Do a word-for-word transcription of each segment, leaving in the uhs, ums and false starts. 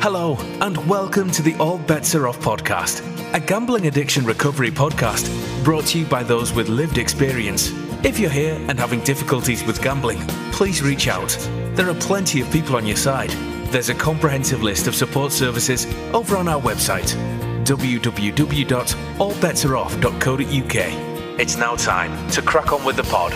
Hello, and welcome to the All Bets Are Off podcast, a gambling addiction recovery podcast brought to you by those with lived experience. If you're here and having difficulties with gambling, please reach out. There are plenty of people on your side. There's a comprehensive list of support services over on our website, w w w dot all bets are off dot co dot u k. It's now time to crack on with the pod.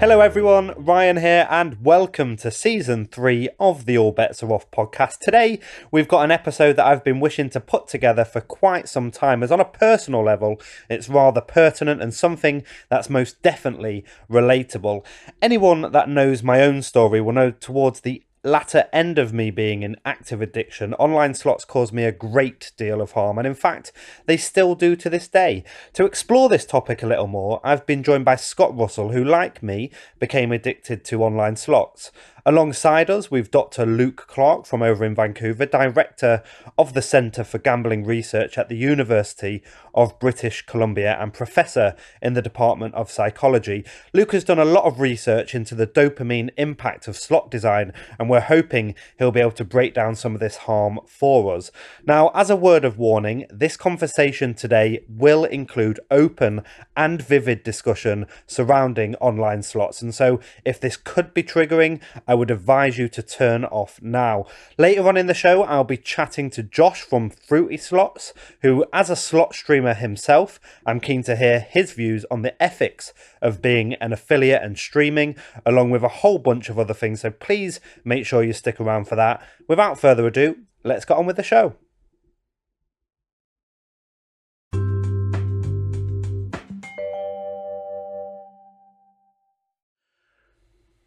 Hello everyone, Ryan here and welcome to season three of the All Bets Are Off podcast. Today we've got an episode that I've been wishing to put together for quite some time, as on a personal level it's rather pertinent and something that's most definitely relatable. Anyone that knows my own story will know towards the latter end of me being in active addiction, online slots caused me a great deal of harm, and in fact they still do to this day. To explore this topic a little more, I've been joined by Scott Russell, who like me became addicted to online slots. Alongside us we've Doctor Luke Clark from over in Vancouver, Director of the Centre for Gambling Research at the University of British Columbia and Professor in the Department of Psychology. Luke has done a lot of research into the dopamine impact of slot design, and we're hoping he'll be able to break down some of this harm for us. Now, as a word of warning, this conversation today will include open and vivid discussion surrounding online slots, and so if this could be triggering, I would advise you to turn off now. Later on in the show, I'll be chatting to Josh from Fruity Slots, who, as a slot streamer himself, I'm keen to hear his views on the ethics of being an affiliate and streaming, along with a whole bunch of other things. So please make sure you stick around for that. Without further ado, let's get on with the show.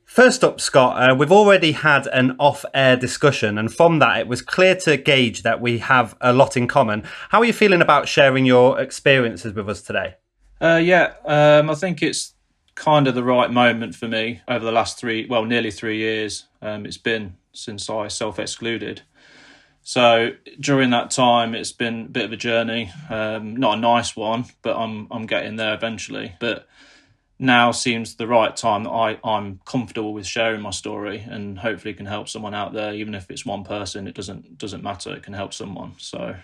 First up, Scott, uh, we've already had an off-air discussion, and from that it was clear to gauge that we have a lot in common. How are you feeling about sharing your experiences with us today? Uh, yeah, um, I think it's kind of the right moment for me over the last three, well, nearly three years um, it's been since I self-excluded. So during that time, it's been a bit of a journey, um, not a nice one, but I'm I'm getting there eventually. But now seems the right time that I, I'm comfortable with sharing my story, and hopefully can help someone out there. Even if it's one person, it doesn't doesn't matter. It can help someone. So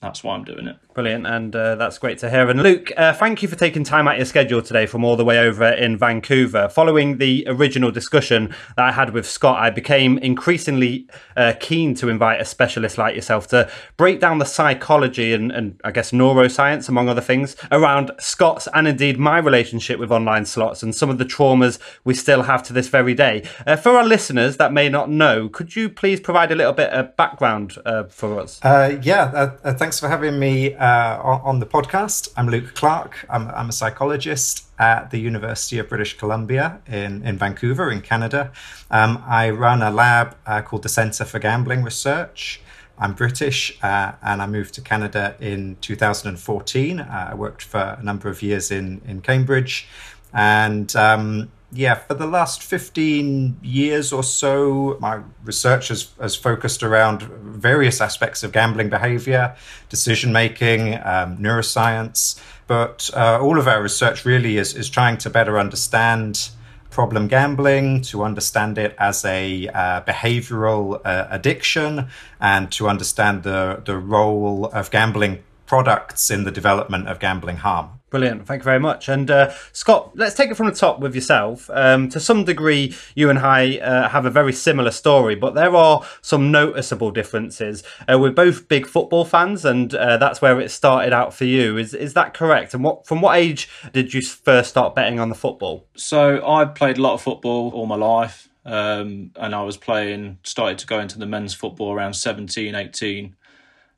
that's why I'm doing it. Brilliant, and uh, that's great to hear. And Luke, uh, thank you for taking time out of your schedule today from all the way over in Vancouver. Following the original discussion that I had with Scott, I became increasingly uh, keen to invite a specialist like yourself to break down the psychology and, and I guess neuroscience, among other things, around Scott's and indeed my relationship with online slots and some of the traumas we still have to this very day. Uh, for our listeners that may not know, could you please provide a little bit of background uh, for us? Uh, yeah, uh, uh, thanks. Thanks for having me uh, on the podcast. I'm Luke Clark. I'm, I'm a psychologist at the University of British Columbia in, in Vancouver, in Canada. Um, I run a lab uh, called the Centre for Gambling Research. I'm British uh, and I moved to Canada in two thousand fourteen. Uh, I worked for a number of years in, in Cambridge. And um, yeah, for the last fifteen years or so, my research has, has focused around various aspects of gambling behavior, decision-making, um, neuroscience. But uh, all of our research really is, is trying to better understand problem gambling, to understand it as a uh, behavioral uh, addiction, and to understand the, the role of gambling products in the development of gambling harm. Brilliant. Thank you very much. And uh, Scott, let's take it from the top with yourself. Um, to some degree, you and I uh, have a very similar story, but there are some noticeable differences. Uh, we're both big football fans, and uh, that's where it started out for you. Is is that correct? And what from what age did you first start betting on the football? So I played a lot of football all my life, um, and I was playing, started to go into the men's football around seventeen, eighteen.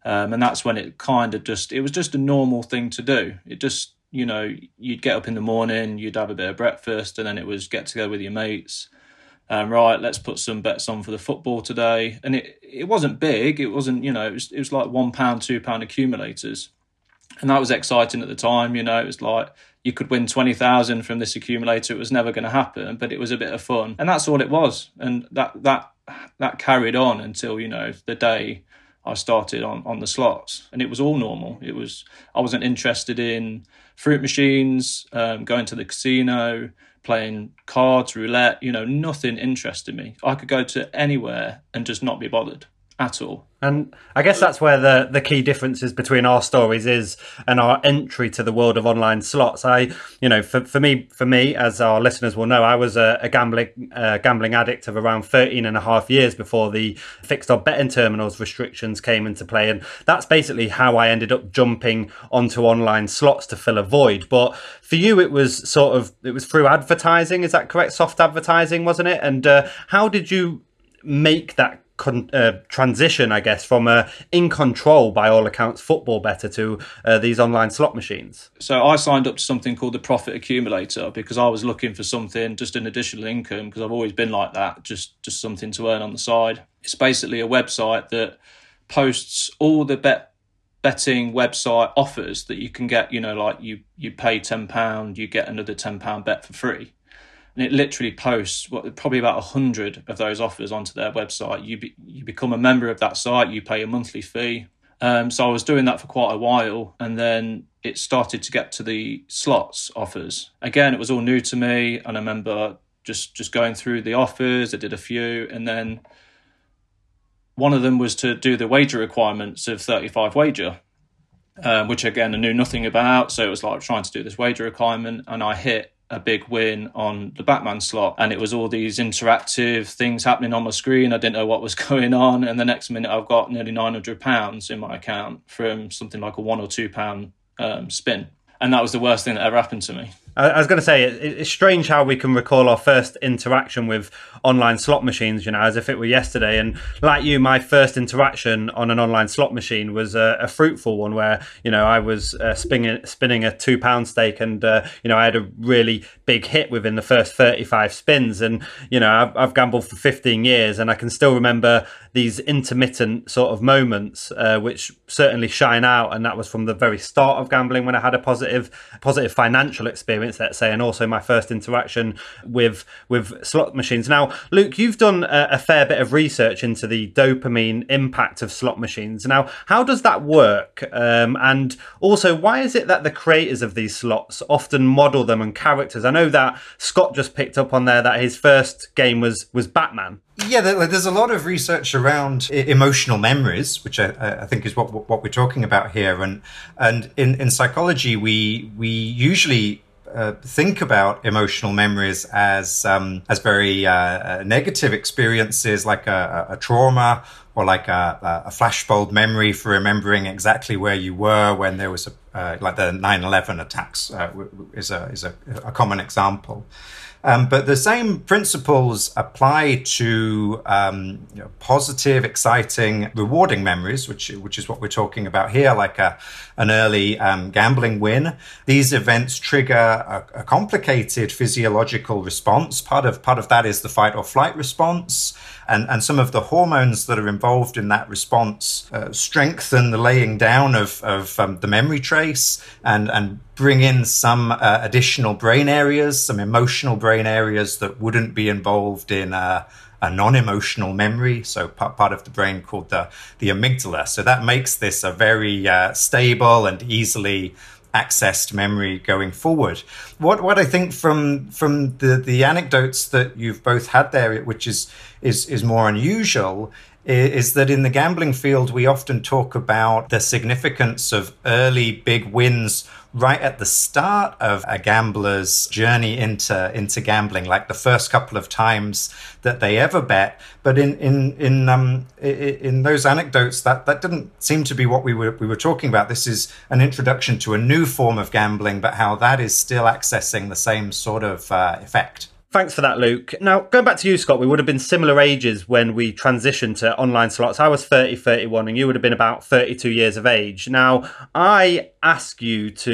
Um, and that's when it kind of just, it was just a normal thing to do. It just, you know, you'd get up in the morning, you'd have a bit of breakfast, and then it was get together with your mates. Um, right, let's put some bets on for the football today. And it, it wasn't big. It wasn't, you know, it was, it was like one pound, two pound accumulators. And that was exciting at the time. You know, it was like you could win twenty thousand from this accumulator. It was never going to happen, but it was a bit of fun. And that's all it was. And that, that, that carried on until, you know, the day I started on, on the slots, and it was all normal. It was, I wasn't interested in fruit machines, um, going to the casino, playing cards, roulette, you know, nothing interested me. I could go to anywhere and just not be bothered at all. And I guess that's where the, the key differences between our stories is and our entry to the world of online slots. I, you know, for, for me, for me, as our listeners will know, I was a, a gambling uh, gambling addict of around thirteen and a half years before the fixed odd betting terminals restrictions came into play. And that's basically how I ended up jumping onto online slots to fill a void. But for you, it was sort of, it was through advertising. Is that correct? Soft advertising, wasn't it? And uh, how did you make that Con, uh, transition, I guess, from a in control, by all accounts, football better to uh, these online slot machines? So I signed up to something called the Profit Accumulator because I was looking for something, just an additional income, because I've always been like that, just just something to earn on the side. It's basically a website that posts all the bet betting website offers that you can get. You know, like you you pay ten pounds, you get another ten pound bet for free. And it literally posts what, probably about one hundred of those offers onto their website. You be, you become a member of that site. You pay a monthly fee. Um, so I was doing that for quite a while. And then it started to get to the slots offers. Again, it was all new to me. And I remember just, just going through the offers. I did a few. And then one of them was to do the wager requirements of thirty-five wager, uh, which, again, I knew nothing about. So it was like trying to do this wager requirement. And I hit a big win on the Batman slot, and it was all these interactive things happening on my screen. I didn't know what was going on, and the next minute I've got nearly nine hundred pounds in my account from something like a one or two pound um, spin. And that was the worst thing that ever happened to me. I was going to say, it's strange how we can recall our first interaction with online slot machines, you know, as if it were yesterday. And like you, my first interaction on an online slot machine was a, a fruitful one where, you know, I was uh, spinning, spinning a two pound stake and, uh, you know, I had a really big hit within the first thirty-five spins. And, you know, I've, I've gambled for fifteen years and I can still remember these intermittent sort of moments, uh, which certainly shine out. And that was from the very start of gambling when I had a positive, positive financial experience, let's say, and also my first interaction with with slot machines. Now, Luke, you've done a, a fair bit of research into the dopamine impact of slot machines. Now, how does that work? Um, and also, why is it that the creators of these slots often model them on characters? I know that Scott just picked up on there that his first game was was Batman. Yeah, there's a lot of research around emotional memories, which I, I think is what what we're talking about here. And and in, in psychology, we we usually Uh, think about emotional memories as um, as very uh, uh, negative experiences, like a, a trauma or like a, a flashbulb memory for remembering exactly where you were when there was a uh, like the nine eleven attacks uh, is a is a, a common example. Um, but the same principles apply to um, you know, positive, exciting, rewarding memories, which which is what we're talking about here, like a, an early um, gambling win. These events trigger a, a complicated physiological response. Part of part of that is the fight or flight response, and and some of the hormones that are involved in that response uh, strengthen the laying down of of um, the memory trace and and. bring in some uh, additional brain areas, some emotional brain areas that wouldn't be involved in a, a non-emotional memory. So part, part of the brain called the, the amygdala. So that makes this a very uh, stable and easily accessed memory going forward. What what I think from from the, the anecdotes that you've both had there, which is is is more unusual, is that in the gambling field, we often talk about the significance of early big wins right at the start of a gambler's journey into into gambling, like the first couple of times that they ever bet. But in in in um in those anecdotes, that that didn't seem to be what we were we were talking about. This is an introduction to a new form of gambling, but how that is still accessing the same sort of uh, effect. Thanks for that, Luke. Now, going back to you, Scott, we would have been similar ages when we transitioned to online slots. I was thirty, thirty-one, and you would have been about thirty-two years of age. Now, I ask you to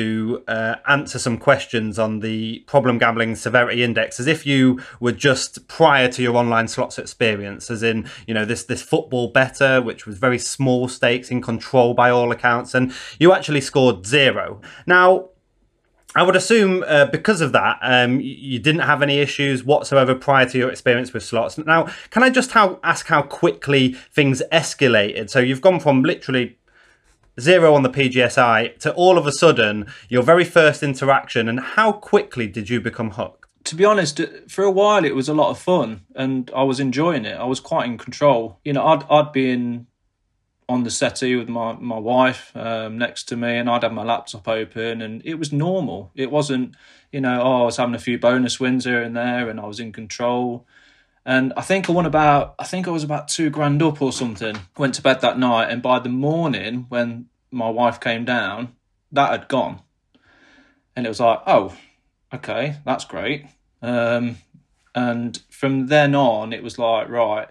uh, answer some questions on the Problem Gambling Severity Index as if you were just prior to your online slots experience, as in, you know, this, this football better, which was very small stakes, in control by all accounts, and you actually scored zero. Now, I would assume uh, because of that, um, you didn't have any issues whatsoever prior to your experience with slots. Now, can I just how, ask how quickly things escalated? So you've gone from literally zero on the P G S I to all of a sudden your very first interaction, and how quickly did you become hooked? to be honest, for a while it was a lot of fun and I was enjoying it. I was quite in control. You know, I'd I'd be in on the settee with my, my wife um, next to me, and I'd have my laptop open, and it was normal. It wasn't, you know, oh, I was having a few bonus wins here and there and I was in control. And I think I won about, I think I was about two grand up or something. Went to bed that night, and by the morning when my wife came down, that had gone. And it was like, oh, okay, that's great. Um, and from then on, it was like, right,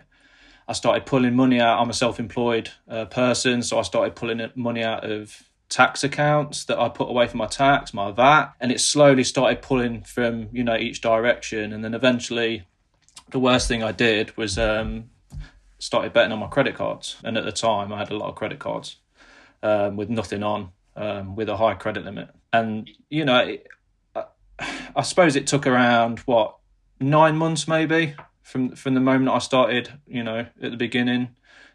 I started pulling money out. I'm a self-employed uh, person, so I started pulling money out of tax accounts that I put away for my tax, my V A T, and it slowly started pulling from, you know, each direction. And then eventually, the worst thing I did was um, started betting on my credit cards. And at the time, I had a lot of credit cards um, with nothing on, um, with a high credit limit. And, you know, it, I suppose it took around, what, nine months maybe from from the moment I started, you know, at the beginning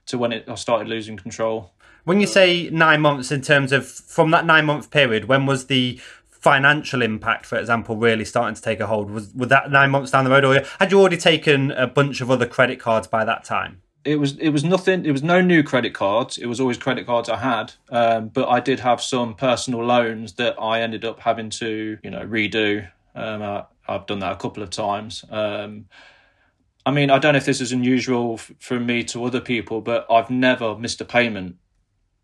to when it, I started losing control. When you say nine months in terms of from that nine-month period, when was the financial impact, for example, really starting to take a hold? Was, was that nine months down the road, or had you already taken a bunch of other credit cards by that time? It was it was nothing. It was no new credit cards. It was always credit cards I had, um, but I did have some personal loans that I ended up having to, you know, redo. Um, I, I've done that a couple of times. Um, I mean, I don't know if this is unusual f- from me to other people, but I've never missed a payment.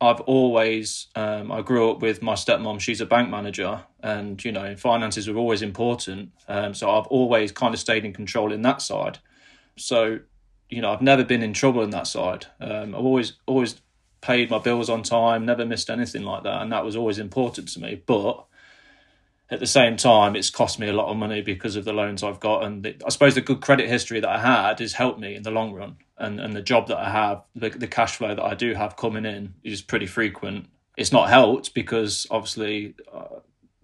I've always. Um, I grew up with my stepmom. She's a bank manager, and you know, finances are always important. Um, so I've always kind of stayed in control in that side. So, you know, I've never been in trouble on that side. Um, I've always always paid my bills on time, never missed anything like that, and that was always important to me. But at the same time, it's cost me a lot of money because of the loans I've got, and the, I suppose the good credit history that I had has helped me in the long run. And and the job that I have, the, the cash flow that I do have coming in is pretty frequent. It's not helped because obviously uh,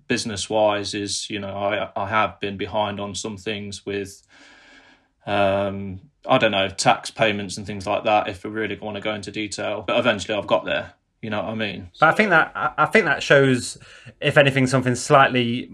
business-wise is, you know, I, I have been behind on some things with... Um, I don't know, tax payments and things like that, if we really want to go into detail. But eventually I've got there, you know what I mean? But I think that I think that shows, if anything, something slightly,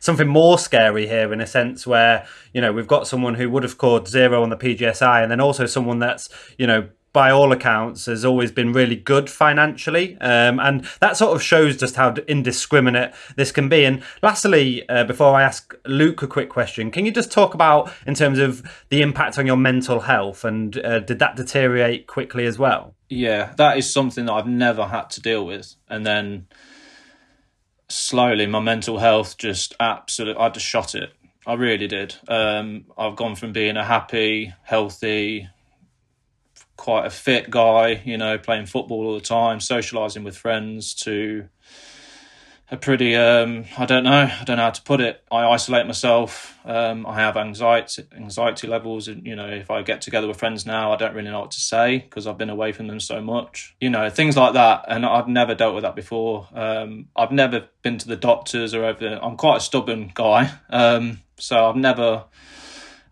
something more scary here, in a sense where, you know, we've got someone who would have scored zero on the P G S I, and then also someone that's, you know, by all accounts has always been really good financially. Um, and that sort of shows just how indiscriminate this can be. And lastly, uh, before I ask Luke a quick question, can you just talk about in terms of the impact on your mental health, and uh, did that deteriorate quickly as well? Yeah, that is something that I've never had to deal with. And then slowly my mental health just absolutely, I just shot it. I really did. Um, I've gone from being a happy, healthy, quite a fit guy, you know, playing football all the time, socialising with friends, to a pretty, um, I don't know, I don't know how to put it. I isolate myself. Um, I have anxiety anxiety levels. And, you know, if I get together with friends now, I don't really know what to say because I've been away from them so much. You know, things like that. And I've never dealt with that before. Um, I've never been to the doctors or everything. I'm quite a stubborn guy. Um, so I've never...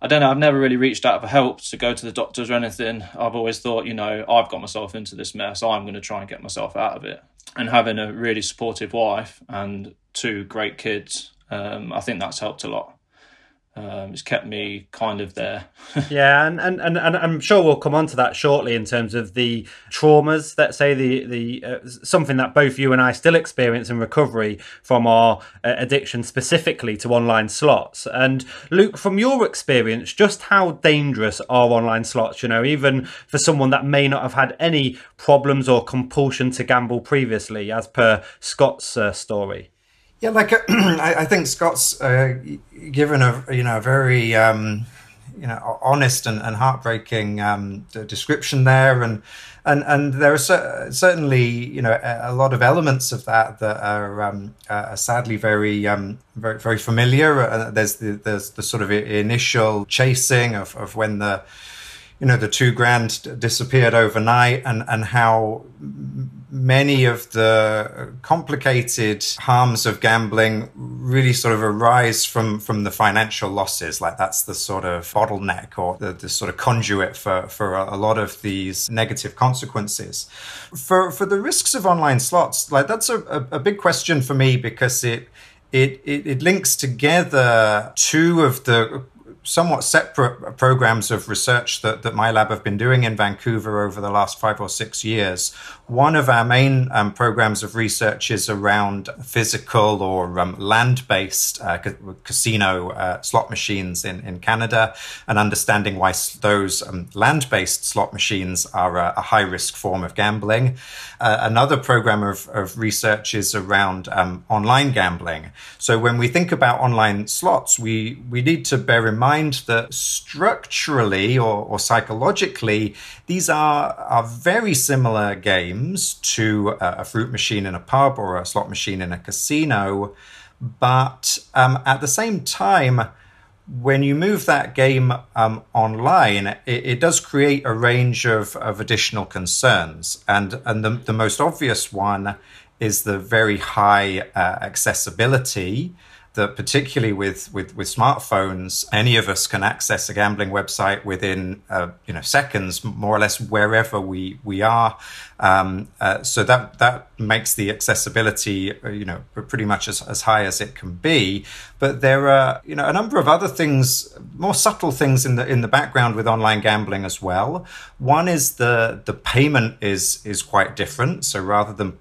I don't know, I've never really reached out for help to go to the doctors or anything. I've always thought, you know, I've got myself into this mess. I'm going to try and get myself out of it. And having a really supportive wife and two great kids, um, I think that's helped a lot. Um, it's kept me kind of there. yeah, and, and, and, and I'm sure we'll come on to that shortly in terms of the traumas, let's say, the the uh, something that both you and I still experience in recovery from our uh, addiction specifically to online slots. And Luke, from your experience, just how dangerous are online slots, you know, even for someone that may not have had any problems or compulsion to gamble previously, as per Scott's uh, story? Yeah, like uh, I think Scott's uh, given a you know a very um, you know honest and, and heartbreaking um, description there, and and and there are cer- certainly you know a, a lot of elements of that that are, um, are sadly very um, very very familiar. Uh, there's the there's the sort of initial chasing of, of when the you know the two grand disappeared overnight, and and how many of the complicated harms of gambling really sort of arise from from the financial losses. Like that's the sort of bottleneck or the, the sort of conduit for for a lot of these negative consequences. For for the risks of online slots, like that's a, a, a big question for me, because it it, it, it links together two of the somewhat separate programs of research that, that my lab have been doing in Vancouver over the last five or six years. One of our main um, programs of research is around physical or um, land-based uh, ca casino uh, slot machines in, in Canada, and understanding why those um, land-based slot machines are a, a high-risk form of gambling. Uh, another program of, of research is around um, online gambling. So when we think about online slots, we, we need to bear in mind that structurally or, or psychologically, these are, are very similar games to a, a fruit machine in a pub or a slot machine in a casino. But um, at the same time, when you move that game um, online, it, it does create a range of, of additional concerns. And, and the, the most obvious one is the very high uh, accessibility. That particularly with, with, with smartphones, any of us can access a gambling website within uh, you know seconds, more or less wherever we we are. Um, uh, so that that makes the accessibility you know pretty much as, as high as it can be. But there are you know a number of other things, more subtle things in the in the background with online gambling as well. One is the the payment is is quite different. So rather than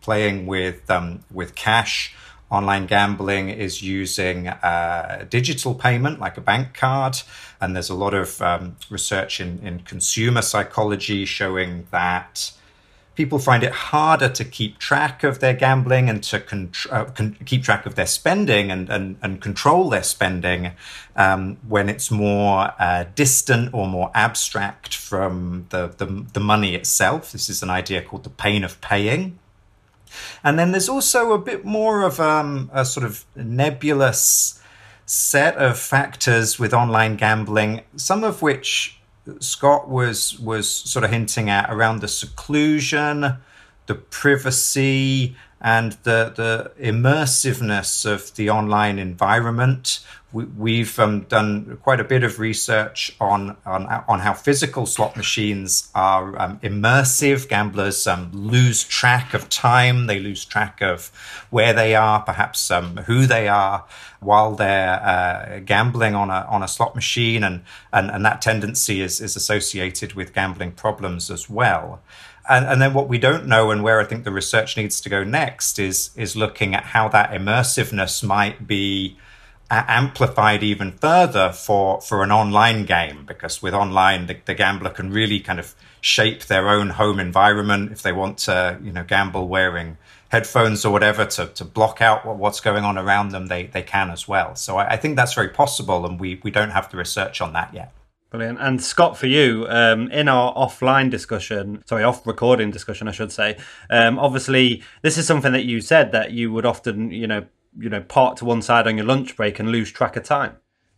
playing with um, with cash, online gambling is using uh, digital payment like a bank card. And there's a lot of um, research in, in consumer psychology showing that people find it harder to keep track of their gambling and to con uh, con keep track of their spending and, and, and control their spending um, when it's more uh, distant or more abstract from the, the, the money itself. This is an idea called the pain of paying. And then there's also a bit more of um, a sort of nebulous set of factors with online gambling, some of which Scott was was sort of hinting at around the seclusion, the privacy, and the the immersiveness of the online environment. We, we've um, done quite a bit of research on on, on how physical slot machines are um, immersive. Gamblers um, lose track of time. They lose track of where they are, perhaps um, who they are, while they're uh, gambling on a on a slot machine, and and and that tendency is is associated with gambling problems as well. And, and then what we don't know, and where I think the research needs to go next, is is looking at how that immersiveness might be amplified even further for for an online game, because with online the, the gambler can really kind of shape their own home environment if they want to you know gamble wearing headphones or whatever to, to block out what, what's going on around them. They they can as well. So I, I think that's very possible, and we we don't have the research on that yet. Brilliant. And Scott, for you, um, in our offline discussion, sorry, off recording discussion, I should say, um, obviously this is something that you said that you would often, you know, you know, part to one side on your lunch break and lose track of time.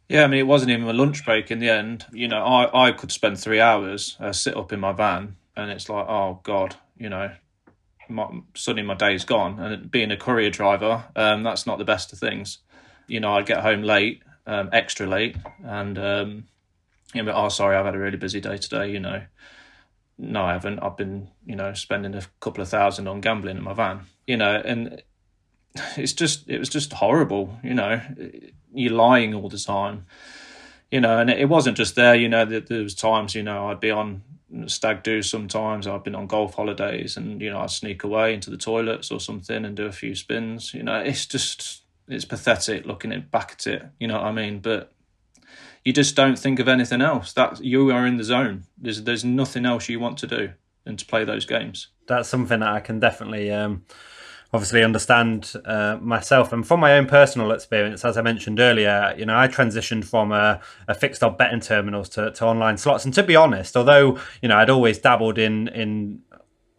Yeah, I mean, it wasn't even a lunch break in the end. You know, I, I could spend three hours uh, sit up in my van, and it's like, oh, God, you know, my, suddenly my day's gone. And being a courier driver, um, that's not the best of things. You know, I'd get home late, um, extra late, and... Um, Yeah, but, oh, sorry, I've had a really busy day today, you know. No, I haven't. I've been, you know, spending a couple of thousand on gambling in my van, you know, and it's just, it was just horrible, you know. You're lying all the time, you know, and it wasn't just there, you know, that there was times, you know, I'd be on stag do sometimes, I've been on golf holidays, and, you know, I'd sneak away into the toilets or something and do a few spins, you know. It's just, it's pathetic looking at, back at it, you know what I mean, but... You just don't think of anything else. That you are in the zone. There's there's nothing else you want to do than to play those games. That's something that I can definitely, um, obviously, understand uh, myself. And from my own personal experience, as I mentioned earlier, you know, I transitioned from a, a fixed odd betting terminals to, to online slots. And to be honest, although you know I'd always dabbled in in.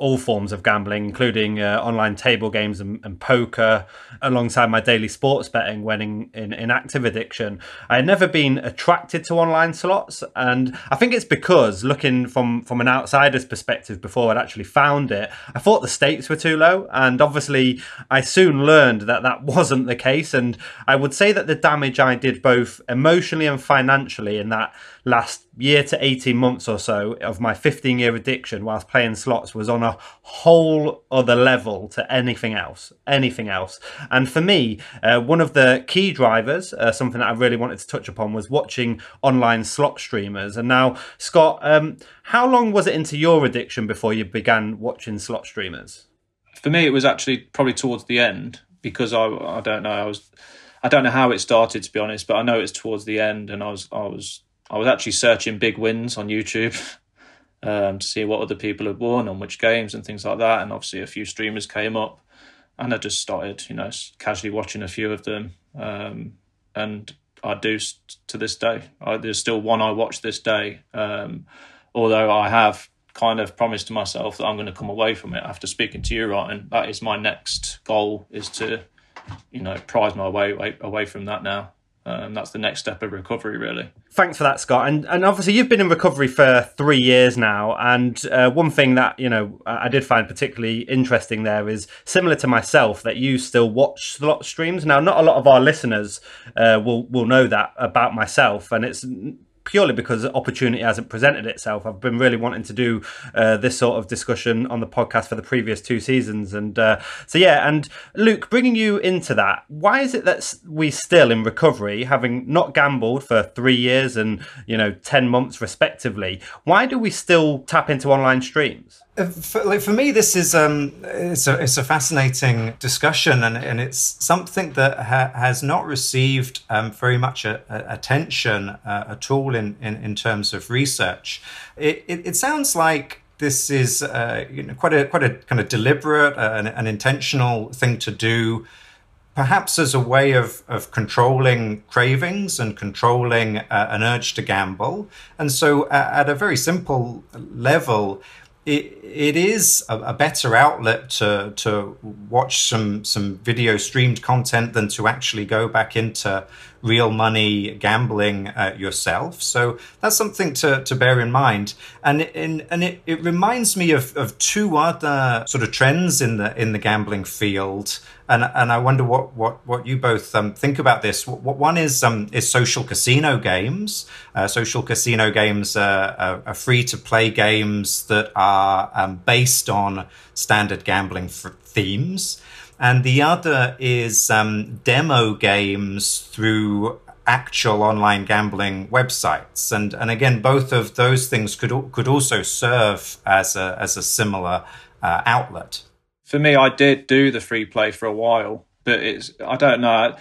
all forms of gambling, including uh, online table games and, and poker, alongside my daily sports betting when in, in, in active addiction. I had never been attracted to online slots, and I think it's because, looking from, from an outsider's perspective before I'd actually found it, I thought the stakes were too low, and obviously I soon learned that that wasn't the case, and I would say that the damage I did both emotionally and financially in that last year to eighteen months or so of my fifteen year addiction whilst playing slots was on a whole other level to anything else, anything else. And for me, uh, one of the key drivers, uh, something that I really wanted to touch upon, was watching online slot streamers. And now, Scott, um, how long was it into your addiction before you began watching slot streamers? For me, it was actually probably towards the end, because I, I don't know, I was, I don't know how it started, to be honest, but I know it's towards the end, and I was, I was, I was actually searching big wins on YouTube um, to see what other people had won on which games and things like that. And obviously, a few streamers came up, and I just started, you know, casually watching a few of them, um, and I do to this day. I, there's still one I watch this day, um, although I have kind of promised to myself that I'm going to come away from it after speaking to you, right? And that is my next goal, is to, you know, prize my way away, away from that now. Um, that's the next step of recovery, really. Thanks for that, Scott. And and obviously you've been in recovery for three years now. And uh, one thing that, you know, I did find particularly interesting there is, similar to myself, that you still watch slot streams. Now, not a lot of our listeners uh, will, will know that about myself. And it's purely because opportunity hasn't presented itself. I've been really wanting to do uh, this sort of discussion on the podcast for the previous two seasons. And uh, so, yeah, and Luke, bringing you into that, why is it that we still in recovery, having not gambled for three years and, you know, ten months respectively, why do we still tap into online streams? For, like, for me, this is um, it's a it's a fascinating discussion, and, and it's something that ha has not received um, very much a, a attention uh, at all in, in, in terms of research. It, it, it sounds like this is uh, you know, quite a quite a kind of deliberate uh, and an intentional thing to do, perhaps as a way of, of controlling cravings and controlling uh, an urge to gamble. And so, uh, at a very simple level, It, it is a, a better outlet to to watch some some video streamed content than to actually go back into real money gambling uh, yourself. So that's something to, to bear in mind. And in, and it, it reminds me of, of two other sort of trends in the in the gambling field. And and I wonder what what what you both um, think about this. What one is um is social casino games. Uh, social casino games are, are, are free to play games that are um, based on standard gambling themes, and the other is um, demo games through actual online gambling websites. And and again, both of those things could could also serve as a as a similar uh, outlet. For me, I did do the free play for a while, but it's, I don't know.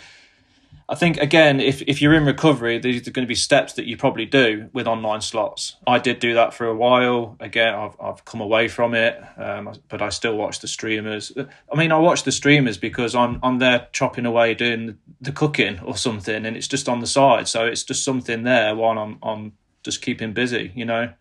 I think, again, if, if you're in recovery, these are going to be steps that you probably do with online slots. I did do that for a while. Again, I've, I've come away from it, um, but I still watch the streamers. I mean, I watch the streamers because I'm, I'm there chopping away, doing the cooking or something, and it's just on the side. So it's just something there while I'm, I'm just keeping busy, you know.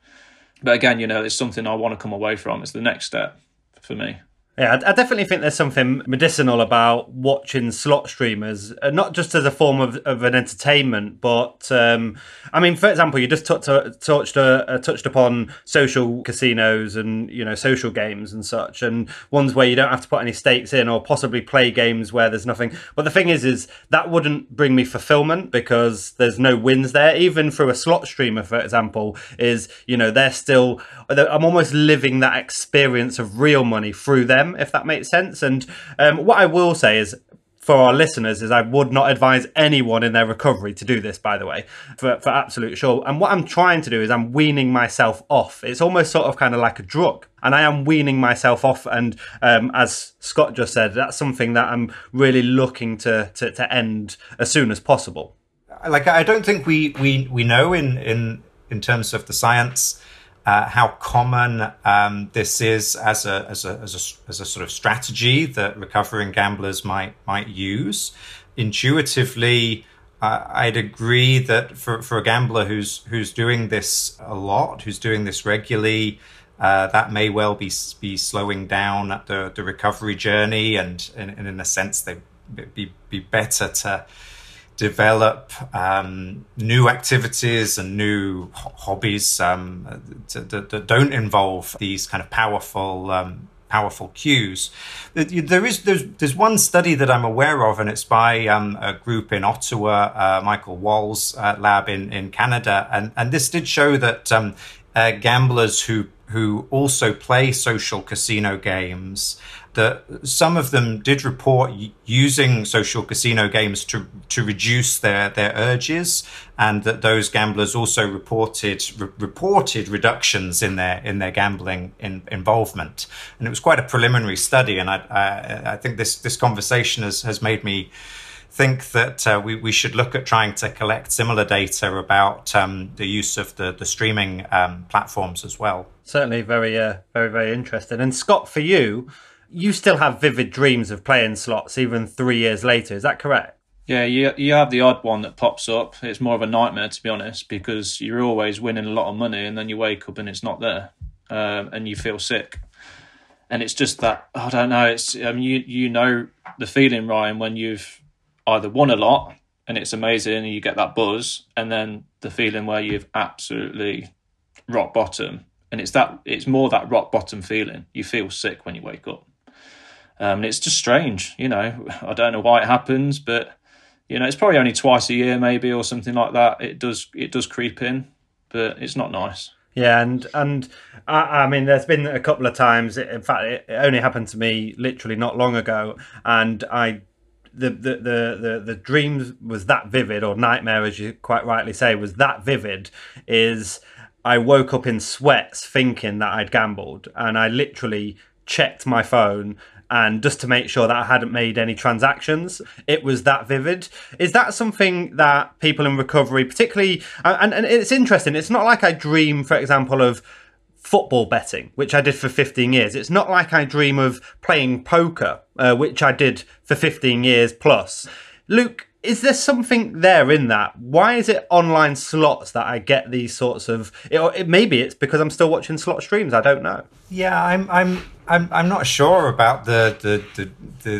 But again, you know, it's something I want to come away from. It's the next step for me. Yeah, I definitely think there's something medicinal about watching slot streamers, not just as a form of, of an entertainment, but um, I mean, for example, you just touched uh, touched upon social casinos and, you know, social games and such, and ones where you don't have to put any stakes in, or possibly play games where there's nothing. But the thing is, is that wouldn't bring me fulfillment because there's no wins there. Even through a slot streamer, for example, is, you know, they're still, I'm almost living that experience of real money through them, if that makes sense. And um, what I will say is, for our listeners, is I would not advise anyone in their recovery to do this, by the way, for, for absolute sure. And what I'm trying to do is I'm weaning myself off. It's almost sort of kind of like a drug. And I am weaning myself off. And um, as Scott just said, that's something that I'm really looking to, to, to end as soon as possible. Like, I don't think we, we, we know in, in, in terms of the science Uh, how common um, this is as a, as a as a as a sort of strategy that recovering gamblers might might use. Intuitively, uh, I'd agree that for for a gambler who's who's doing this a lot, who's doing this regularly, uh, that may well be be slowing down the the recovery journey, and, and, and in a sense, they'd be be better to develop um, new activities and new hobbies um, that don't involve these kind of powerful um, powerful cues. There is there's, there's one study that I'm aware of, and it's by um, a group in Ottawa, uh, Michael Wall's uh, lab in, in Canada. And, and this did show that um, uh, gamblers who who also play social casino games, that some of them did report using social casino games to to reduce their their urges, and that those gamblers also reported re- reported reductions in their in their gambling in, involvement. And it was quite a preliminary study, and I I, I think this this conversation has, has made me think that uh, we, we should look at trying to collect similar data about um, the use of the, the streaming um, platforms as well. Certainly very, uh, very, very interesting. And Scott, for you, you still have vivid dreams of playing slots even three years later. Is that correct? Yeah, you, you have the odd one that pops up. It's more of a nightmare, to be honest, because you're always winning a lot of money and then you wake up and it's not there, um, and you feel sick. And it's just that, I don't know, it's I mean, you, you know the feeling, Ryan, when you've either won a lot and it's amazing and you get that buzz, and then the feeling where you've absolutely rock bottom, and it's that it's more that rock bottom feeling. You feel sick when you wake up, um, and it's just strange, you know. I don't know why it happens, but you know, it's probably only twice a year maybe or something like that. It does it does creep in, but it's not nice. Yeah, and and I, I mean, there's been a couple of times. In fact, it only happened to me literally not long ago, and I. The, the the the the dreams was that vivid, or nightmare, as you quite rightly say, was that vivid. Is I woke up in sweats thinking that I'd gambled, and I literally checked my phone and just to make sure that I hadn't made any transactions. It was that vivid. Is that something that people in recovery, particularly, and and it's interesting. It's not like I dream, for example, of football betting, which I did for fifteen years. It's not like I dream of playing poker, uh, which I did for fifteen years plus. Luke, is there something there in that? Why is it online slots that I get these sorts of? It, it, maybe it's because I'm still watching slot streams. I don't know. Yeah, I'm, I'm, I'm, I'm not sure about the, the, the,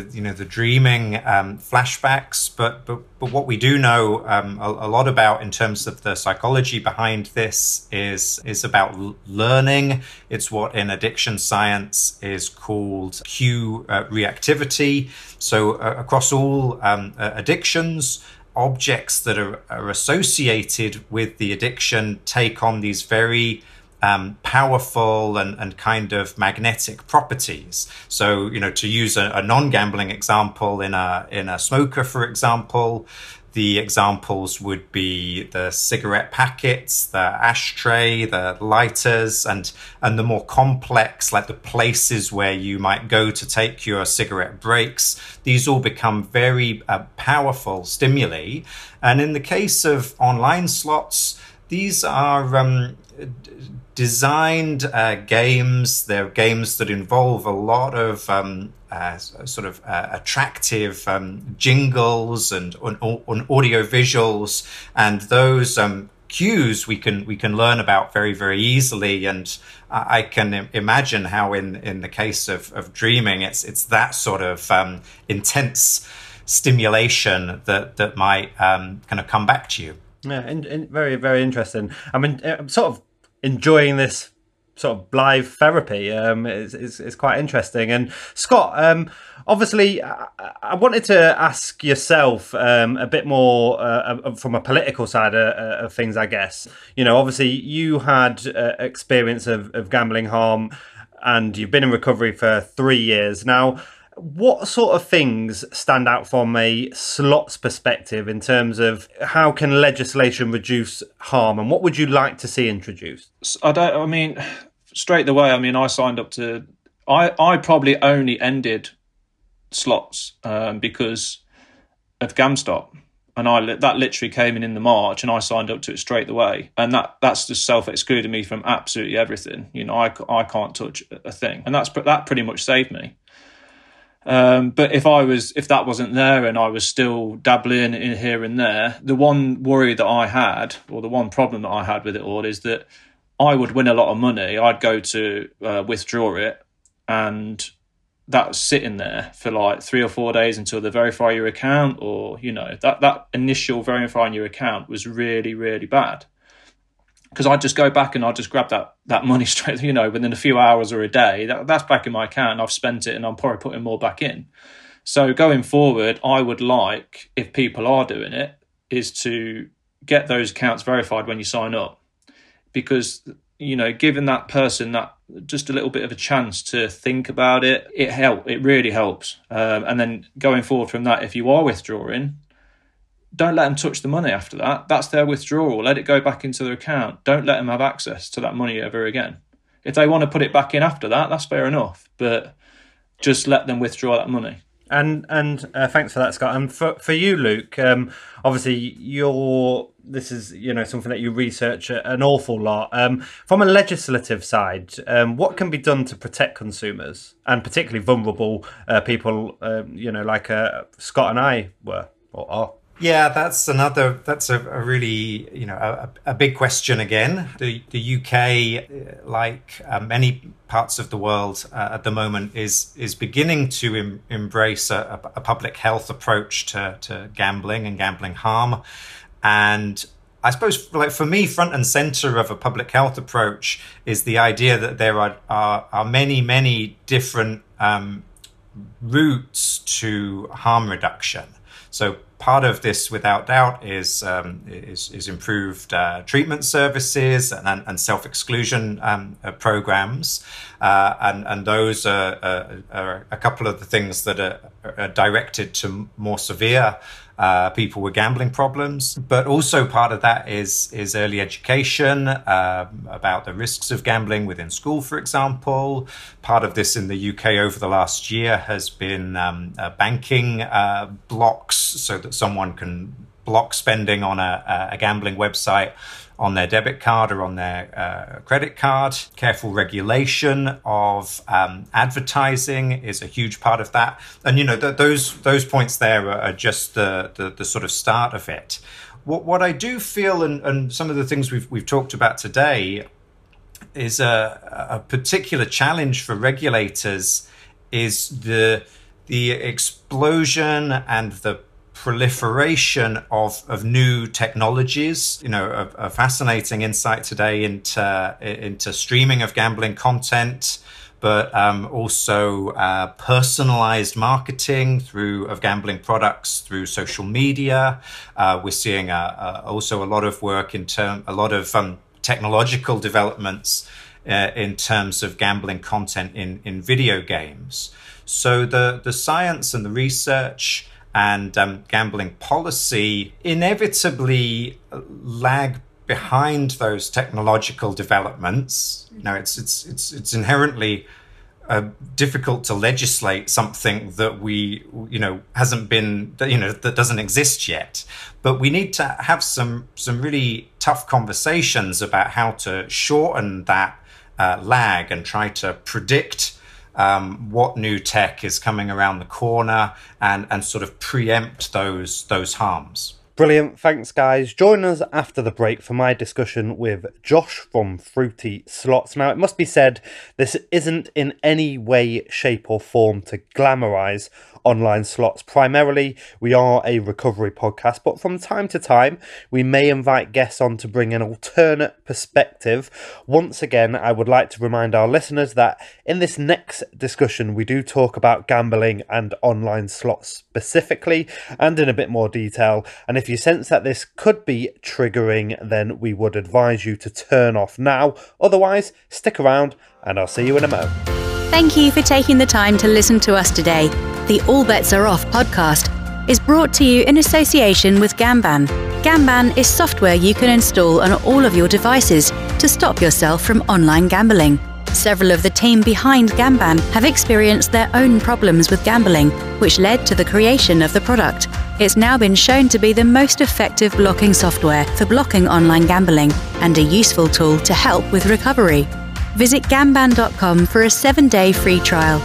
the you know, the dreaming um, flashbacks. But, but, but what we do know um, a, a lot about in terms of the psychology behind this is is about l- learning. It's what in addiction science is called cue uh, reactivity. So uh, across all um, uh, addictions, objects that are, are associated with the addiction take on these very um, powerful and, and kind of magnetic properties. So, you know, to use a, a non-gambling example, in a in a smoker, for example, the examples would be the cigarette packets, the ashtray, the lighters, and and the more complex, like the places where you might go to take your cigarette breaks. These all become very uh, powerful stimuli. And in the case of online slots, these are um, designed uh, games. They're games that involve a lot of um, uh, sort of uh, attractive um, jingles and on, on audio visuals, and those um, cues we can we can learn about very, very easily. And I can imagine how in in the case of, of dreaming, it's it's that sort of um, intense stimulation that that might um, kind of come back to you. Yeah, and, and very, very interesting. I mean, I'm sort of enjoying this sort of live therapy. Um, it's, it's, it's quite interesting. And Scott, um, obviously, I, I wanted to ask yourself um, a bit more uh, from a political side of, of things, I guess. You know, obviously, you had uh, experience of, of gambling harm, and you've been in recovery for three years now. What sort of things stand out from a slots perspective in terms of how can legislation reduce harm, and what would you like to see introduced? I don't. I mean, straight away. I mean, I signed up to. I I probably only ended slots um, because of GamStop, and I that literally came in in the March, and I signed up to it straight away, and that that's just self excluded me from absolutely everything. You know, I I can't touch a thing, and that's that pretty much saved me. Um, but if I was, if that wasn't there and I was still dabbling in here and there, the one worry that I had, or the one problem that I had with it all, is that I would win a lot of money. I'd go to uh, withdraw it, and that was sitting there for like three or four days until they verify your account, or, you know, that, that initial verifying your account was really, really bad. because I'd just go back and I'd just grab that that money straight, you know, within a few hours or a day. That, that's back in my account and I've spent it and I'm probably putting more back in. So going forward, I would like, if people are doing it, is to get those accounts verified when you sign up, because, you know, giving that person that just a little bit of a chance to think about it, it help. It really helps. Um, and then going forward from that, if you are withdrawing, don't let them touch the money after that. That's their withdrawal. Let it go back into their account. Don't let them have access to that money ever again. If they want to put it back in after that, that's fair enough. But just let them withdraw that money. And and uh, thanks for that, Scott. And for for you, Luke, um, obviously you're this is you know something that you research an awful lot. Um, from a legislative side, um, what can be done to protect consumers and particularly vulnerable uh, people? Um, you know, like uh, Scott and I were or are. Yeah, that's another, that's a, a really, you know, a, a big question again. The, the U K, like uh, many parts of the world uh, at the moment, is is beginning to em- embrace a, a public health approach to, to gambling and gambling harm. And I suppose, like for me, front and center of a public health approach is the idea that there are, are, are many, many different um, routes to harm reduction. So part of this, without doubt, is um, is, is improved uh, treatment services and, and, and self-exclusion um, uh, programs. Uh, and, and those are, are, are a couple of the things that are, are directed to more severe uh, people with gambling problems. But also part of that is, is early education um, about the risks of gambling within school, for example. Part of this in the U K over the last year has been um, uh, banking uh, blocks, so that someone can block spending on a, a gambling website on their debit card or on their uh, credit card. Careful regulation of um, advertising is a huge part of that. And, you know, th- those those points there are, are just the, the, the sort of start of it. What what I do feel, and, and some of the things we've we've talked about today, is a, a particular challenge for regulators is the the explosion and the proliferation of, of new technologies. You know, a, a fascinating insight today into into streaming of gambling content, but um, also uh, personalized marketing through of gambling products through social media. Uh, we're seeing a, a, also a lot of work in term, a lot of um, technological developments uh, in terms of gambling content in in video games. So the the science and the research and um, gambling policy inevitably lag behind those technological developments. You know, it's it's it's it's inherently uh, difficult to legislate something that we, you know, hasn't been, you know, that doesn't exist yet. But we need to have some some really tough conversations about how to shorten that uh, lag and try to predict Um, what new tech is coming around the corner and, and sort of preempt those those harms. Brilliant. Thanks, guys. Join us after the break for my discussion with Josh from Fruity Slots. Now, it must be said, this isn't in any way, shape or form to glamorise online slots. Primarily, we are a recovery podcast, but from time to time, we may invite guests on to bring an alternate perspective. Once again, I would like to remind our listeners that in this next discussion, we do talk about gambling and online slots specifically and in a bit more detail. And if you sense that this could be triggering, then we would advise you to turn off now. Otherwise, stick around and I'll see you in a moment. Thank you for taking the time to listen to us today. The All Bets Are Off podcast is brought to you in association with Gamban. Gamban is software you can install on all of your devices to stop yourself from online gambling. Several of the team behind Gamban have experienced their own problems with gambling, which led to the creation of the product. It's now been shown to be the most effective blocking software for blocking online gambling and a useful tool to help with recovery. Visit gamban dot com for a seven-day free trial.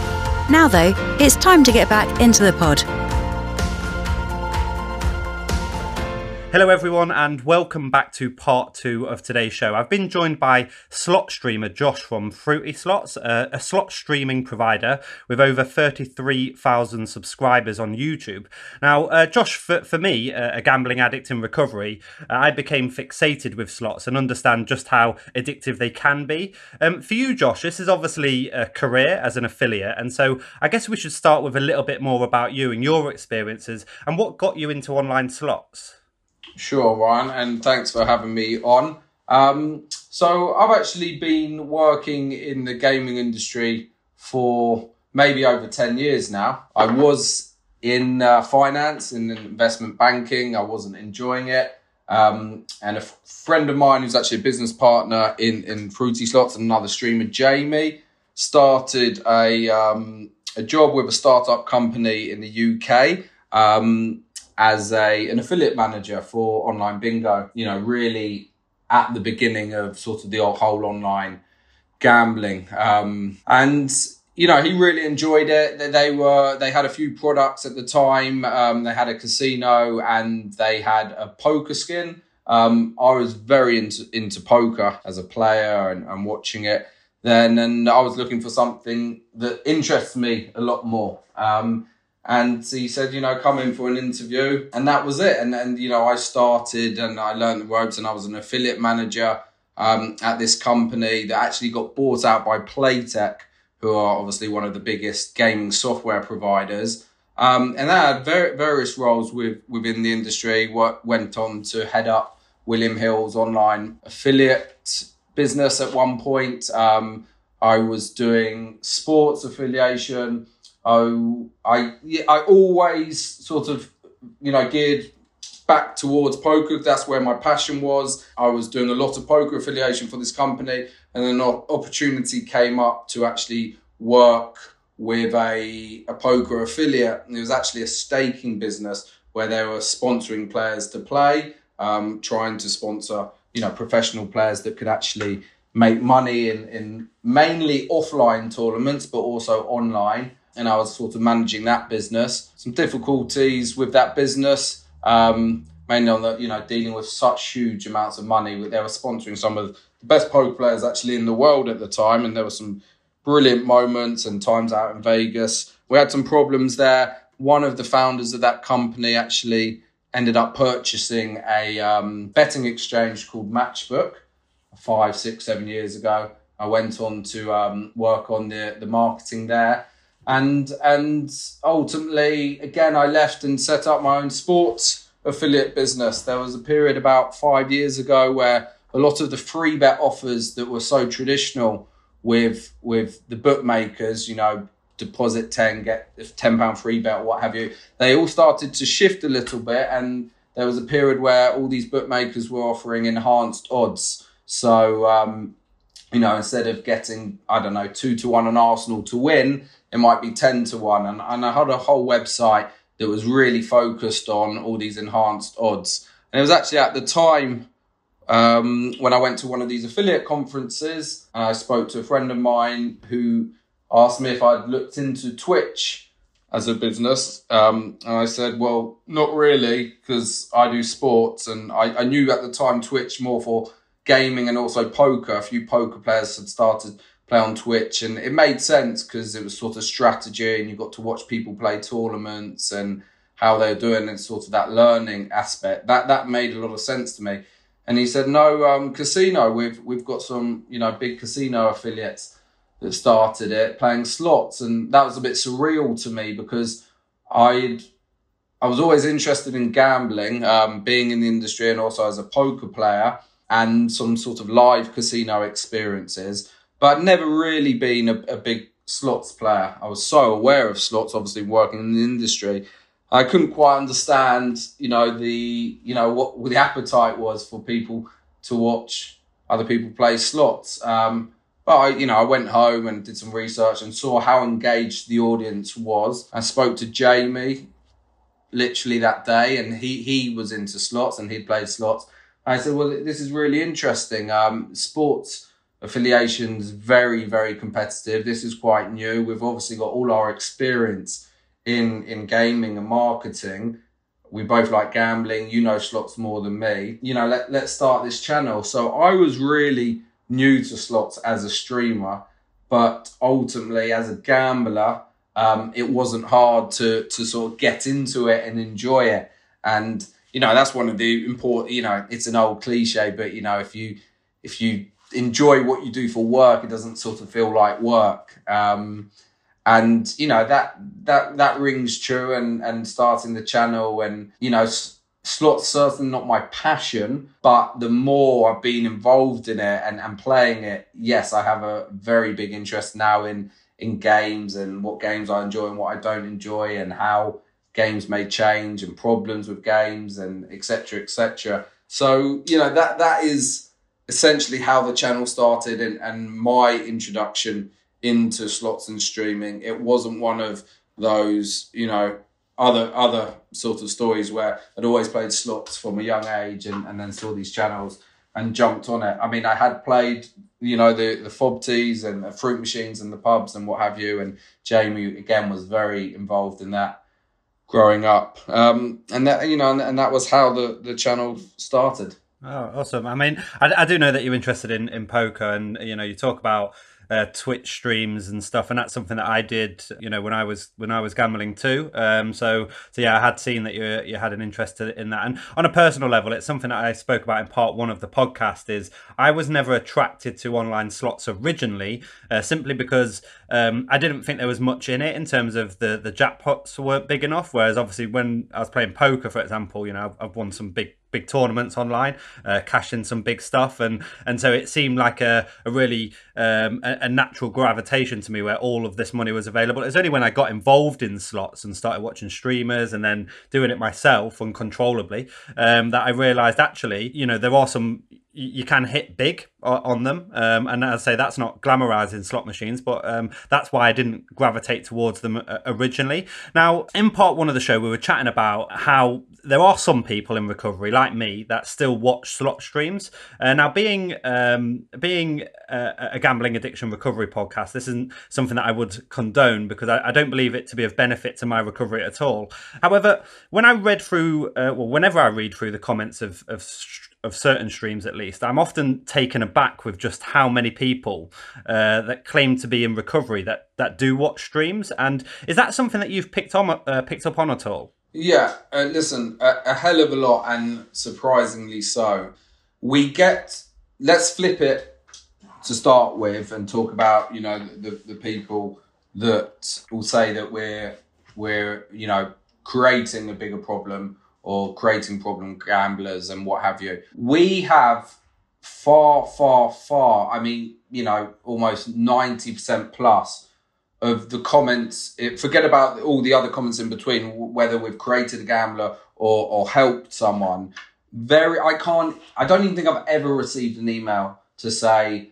Now, though, it's time to get back into the pod. Hello everyone and welcome back to part two of today's show. I've been joined by slot streamer Josh from Fruity Slots, uh, a slot streaming provider with over thirty-three thousand subscribers on YouTube. Now uh, Josh, for, for me, uh, a gambling addict in recovery, uh, I became fixated with slots and understand just how addictive they can be. Um, for you Josh, this is obviously a career as an affiliate, and so I guess we should start with a little bit more about you and your experiences and what got you into online slots. Sure, Ryan, and thanks for having me on. Um, so I've actually been working in the gaming industry for maybe over ten years now. I was in uh, finance and in investment banking. I wasn't enjoying it. Um, and a f friend of mine who's actually a business partner in, in Fruity Slots and another streamer, Jamie, started a, um, a job with a startup company in the U K. Um, as a, an affiliate manager for online bingo, you know, really at the beginning of sort of the whole online gambling. Um, and, you know, he really enjoyed it. They were, they had a few products at the time. Um, they had a casino and they had a poker skin. Um, I was very into, into poker as a player and, and watching it then. And I was looking for something that interests me a lot more. Um, And he said, you know, come in for an interview. And that was it. And, and you know, I started and I learned the ropes and I was an affiliate manager um, at this company that actually got bought out by Playtech, who are obviously one of the biggest gaming software providers. Um, and I had ver various roles with, within the industry, what went on to head up William Hill's online affiliate business at one point. Um, I was doing sports affiliation. Oh, I, I always sort of, you know, geared back towards poker. That's where my passion was. I was doing a lot of poker affiliation for this company. And then an opportunity came up to actually work with a, a poker affiliate. And it was actually a staking business where they were sponsoring players to play, um, trying to sponsor, you know, professional players that could actually make money in, in mainly offline tournaments, but also online. And I was sort of managing that business. Some difficulties with that business, um, mainly on the, you know, dealing with such huge amounts of money. They were sponsoring some of the best poker players actually in the world at the time. And there were some brilliant moments and times out in Vegas. We had some problems there. One of the founders of that company actually ended up purchasing a um, betting exchange called Matchbook five, six, seven years ago. I went on to um, work on the, the marketing there. And and ultimately, again, I left and set up my own sports affiliate business. There was a period about five years ago where a lot of the free bet offers that were so traditional with with the bookmakers, you know, deposit ten, get a ten pound free bet or what have you, they all started to shift a little bit. And there was a period where all these bookmakers were offering enhanced odds. So, um, you know, instead of getting, I don't know, two to one on Arsenal to win, it might be ten to one. And, and I had a whole website that was really focused on all these enhanced odds. And it was actually at the time um, when I went to one of these affiliate conferences, and I spoke to a friend of mine who asked me if I'd looked into Twitch as a business. Um, and I said, well, not really, because I do sports. And I, I knew at the time Twitch more for gaming and also poker. A few poker players had started play on Twitch, and it made sense because it was sort of strategy and you got to watch people play tournaments and how they're doing and sort of that learning aspect. That that made a lot of sense to me. And he said, no, um, casino, we've, we've got some, you know, big casino affiliates that started it playing slots. And that was a bit surreal to me because I'd, I was always interested in gambling, um, being in the industry and also as a poker player and some sort of live casino experiences. But I'd never really been a, a big slots player. I was so aware of slots, obviously working in the industry. I couldn't quite understand, you know, the you know what, what the appetite was for people to watch other people play slots. Um, but I, you know, I went home and did some research and saw how engaged the audience was. I spoke to Jamie literally that day, and he he was into slots and he played slots. I said, well, this is really interesting. Um, sports affiliation's very, very competitive. This is quite new. We've obviously got all our experience in, in gaming and marketing. we both like gambling, you know slots more than me, you know, let, let's start this channel. So I was really new to slots as a streamer, but ultimately as a gambler, um, it wasn't hard to, to sort of get into it and enjoy it. And, you know, that's one of the important, you know, it's an old cliche, but, you know, if you, if you enjoy what you do for work, it doesn't sort of feel like work. Um, And, you know, that that that rings true, and, and starting the channel and, you know, slots certainly not my passion, but the more I've been involved in it and, and playing it, yes, I have a very big interest now in, in games and what games I enjoy and what I don't enjoy and how games may change and problems with games and et cetera, et cetera. So, you know, that that is essentially how the channel started and, and my introduction into slots and streaming. It wasn't one of those, you know, other other sort of stories where I'd always played slots from a young age and, and then saw these channels and jumped on it. I mean, I had played, you know, the, the F O B Ts and the fruit machines and the pubs and what have you, and Jamie, again, was very involved in that growing up. Um, and, that you know, and, and that was how the, the channel started. Oh, awesome. I mean, I, I do know that you're interested in, in poker, and, you know, you talk about Uh, Twitch streams and stuff, and that's something that I did, you know, when I was when I was gambling too. Um, so, so yeah, I had seen that you you had an interest in that, and on a personal level, it's something that I spoke about in part one of the podcast. Is I was never attracted to online slots originally, uh, simply because um, I didn't think there was much in it in terms of the the jackpots weren't big enough. Whereas obviously, when I was playing poker, for example, you know, I've, I've won some big. big tournaments online, uh, cash in some big stuff, and and so it seemed like a, a really um, a, a natural gravitation to me where all of this money was available. It was only when I got involved in slots and started watching streamers and then doing it myself uncontrollably um, that I realized, actually, you know, there are some, you can hit big on them. Um, and I'd say that's not glamorizing slot machines, but um, that's why I didn't gravitate towards them originally. Now, in part one of the show, we were chatting about how there are some people in recovery, like me, that still watch slot streams. Uh, now, being um, being a, a gambling addiction recovery podcast, this isn't something that I would condone because I, I don't believe it to be of benefit to my recovery at all. However, when I read through, uh, well, whenever I read through the comments of, of of certain streams, at least, I'm often taken aback with just how many people uh, that claim to be in recovery that that do watch streams. And is that something that you've picked on uh, picked up on at all? Yeah, uh, listen, a, a hell of a lot, and surprisingly so. We get, let's flip it to start with and talk about, you know, the, the people that will say that we're we're you know creating a bigger problem, or creating problem gamblers and what have you. We have far, far, far, I mean, you know, almost ninety percent plus of the comments. It, forget about all the other comments in between, whether we've created a gambler or, or helped someone. Very, I can't, I don't even think I've ever received an email to say,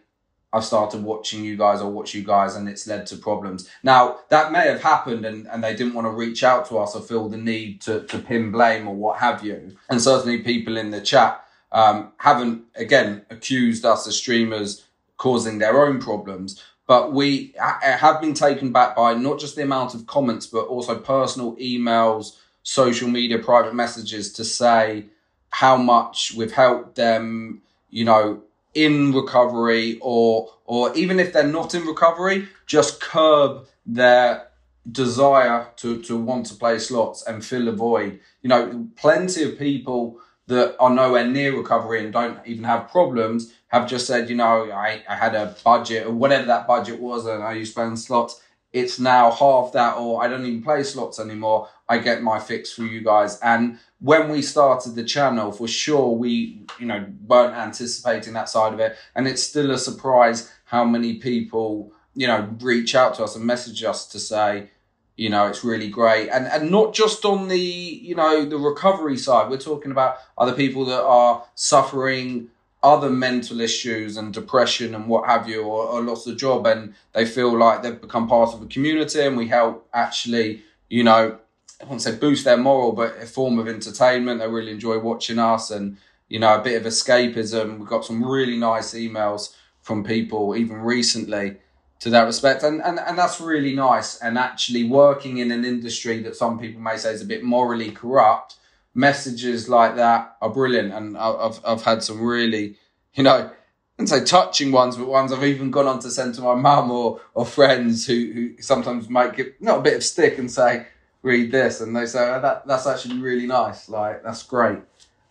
I've started watching you guys or watch you guys and it's led to problems. Now, that may have happened and, and they didn't want to reach out to us or feel the need to, to pin blame or what have you. And certainly people in the chat um, haven't, again, accused us as streamers causing their own problems. But we have been taken back by not just the amount of comments, but also personal emails, social media, private messages to say how much we've helped them, you know, in recovery, or or even if they're not in recovery, just curb their desire to, to want to play slots and fill a void. You know, plenty of people that are nowhere near recovery and don't even have problems have just said, you know, I, I had a budget or whatever that budget was and I used to play slots. It's now half that, or I don't even play slots anymore. I get my fix for you guys. And when we started the channel, for sure, we, you know, weren't anticipating that side of it. And it's still a surprise how many people, you know, reach out to us and message us to say, you know, it's really great. And and not just on the, you know, the recovery side. We're talking about other people that are suffering other mental issues and depression and what have you, or, or lost the job, and they feel like they've become part of a community and we help actually, you know, I won't say boost their moral, but a form of entertainment. They really enjoy watching us and, you know, a bit of escapism. We've got some really nice emails from people even recently to that respect. And, and, and that's really nice. And actually working in an industry that some people may say is a bit morally corrupt, messages like that are brilliant. And I've I've had some really, you know, and so touching ones, but ones I've even gone on to send to my mum or or friends who, who sometimes might give not a bit of stick and say, read this, and they say, oh, that that's actually really nice, like that's great.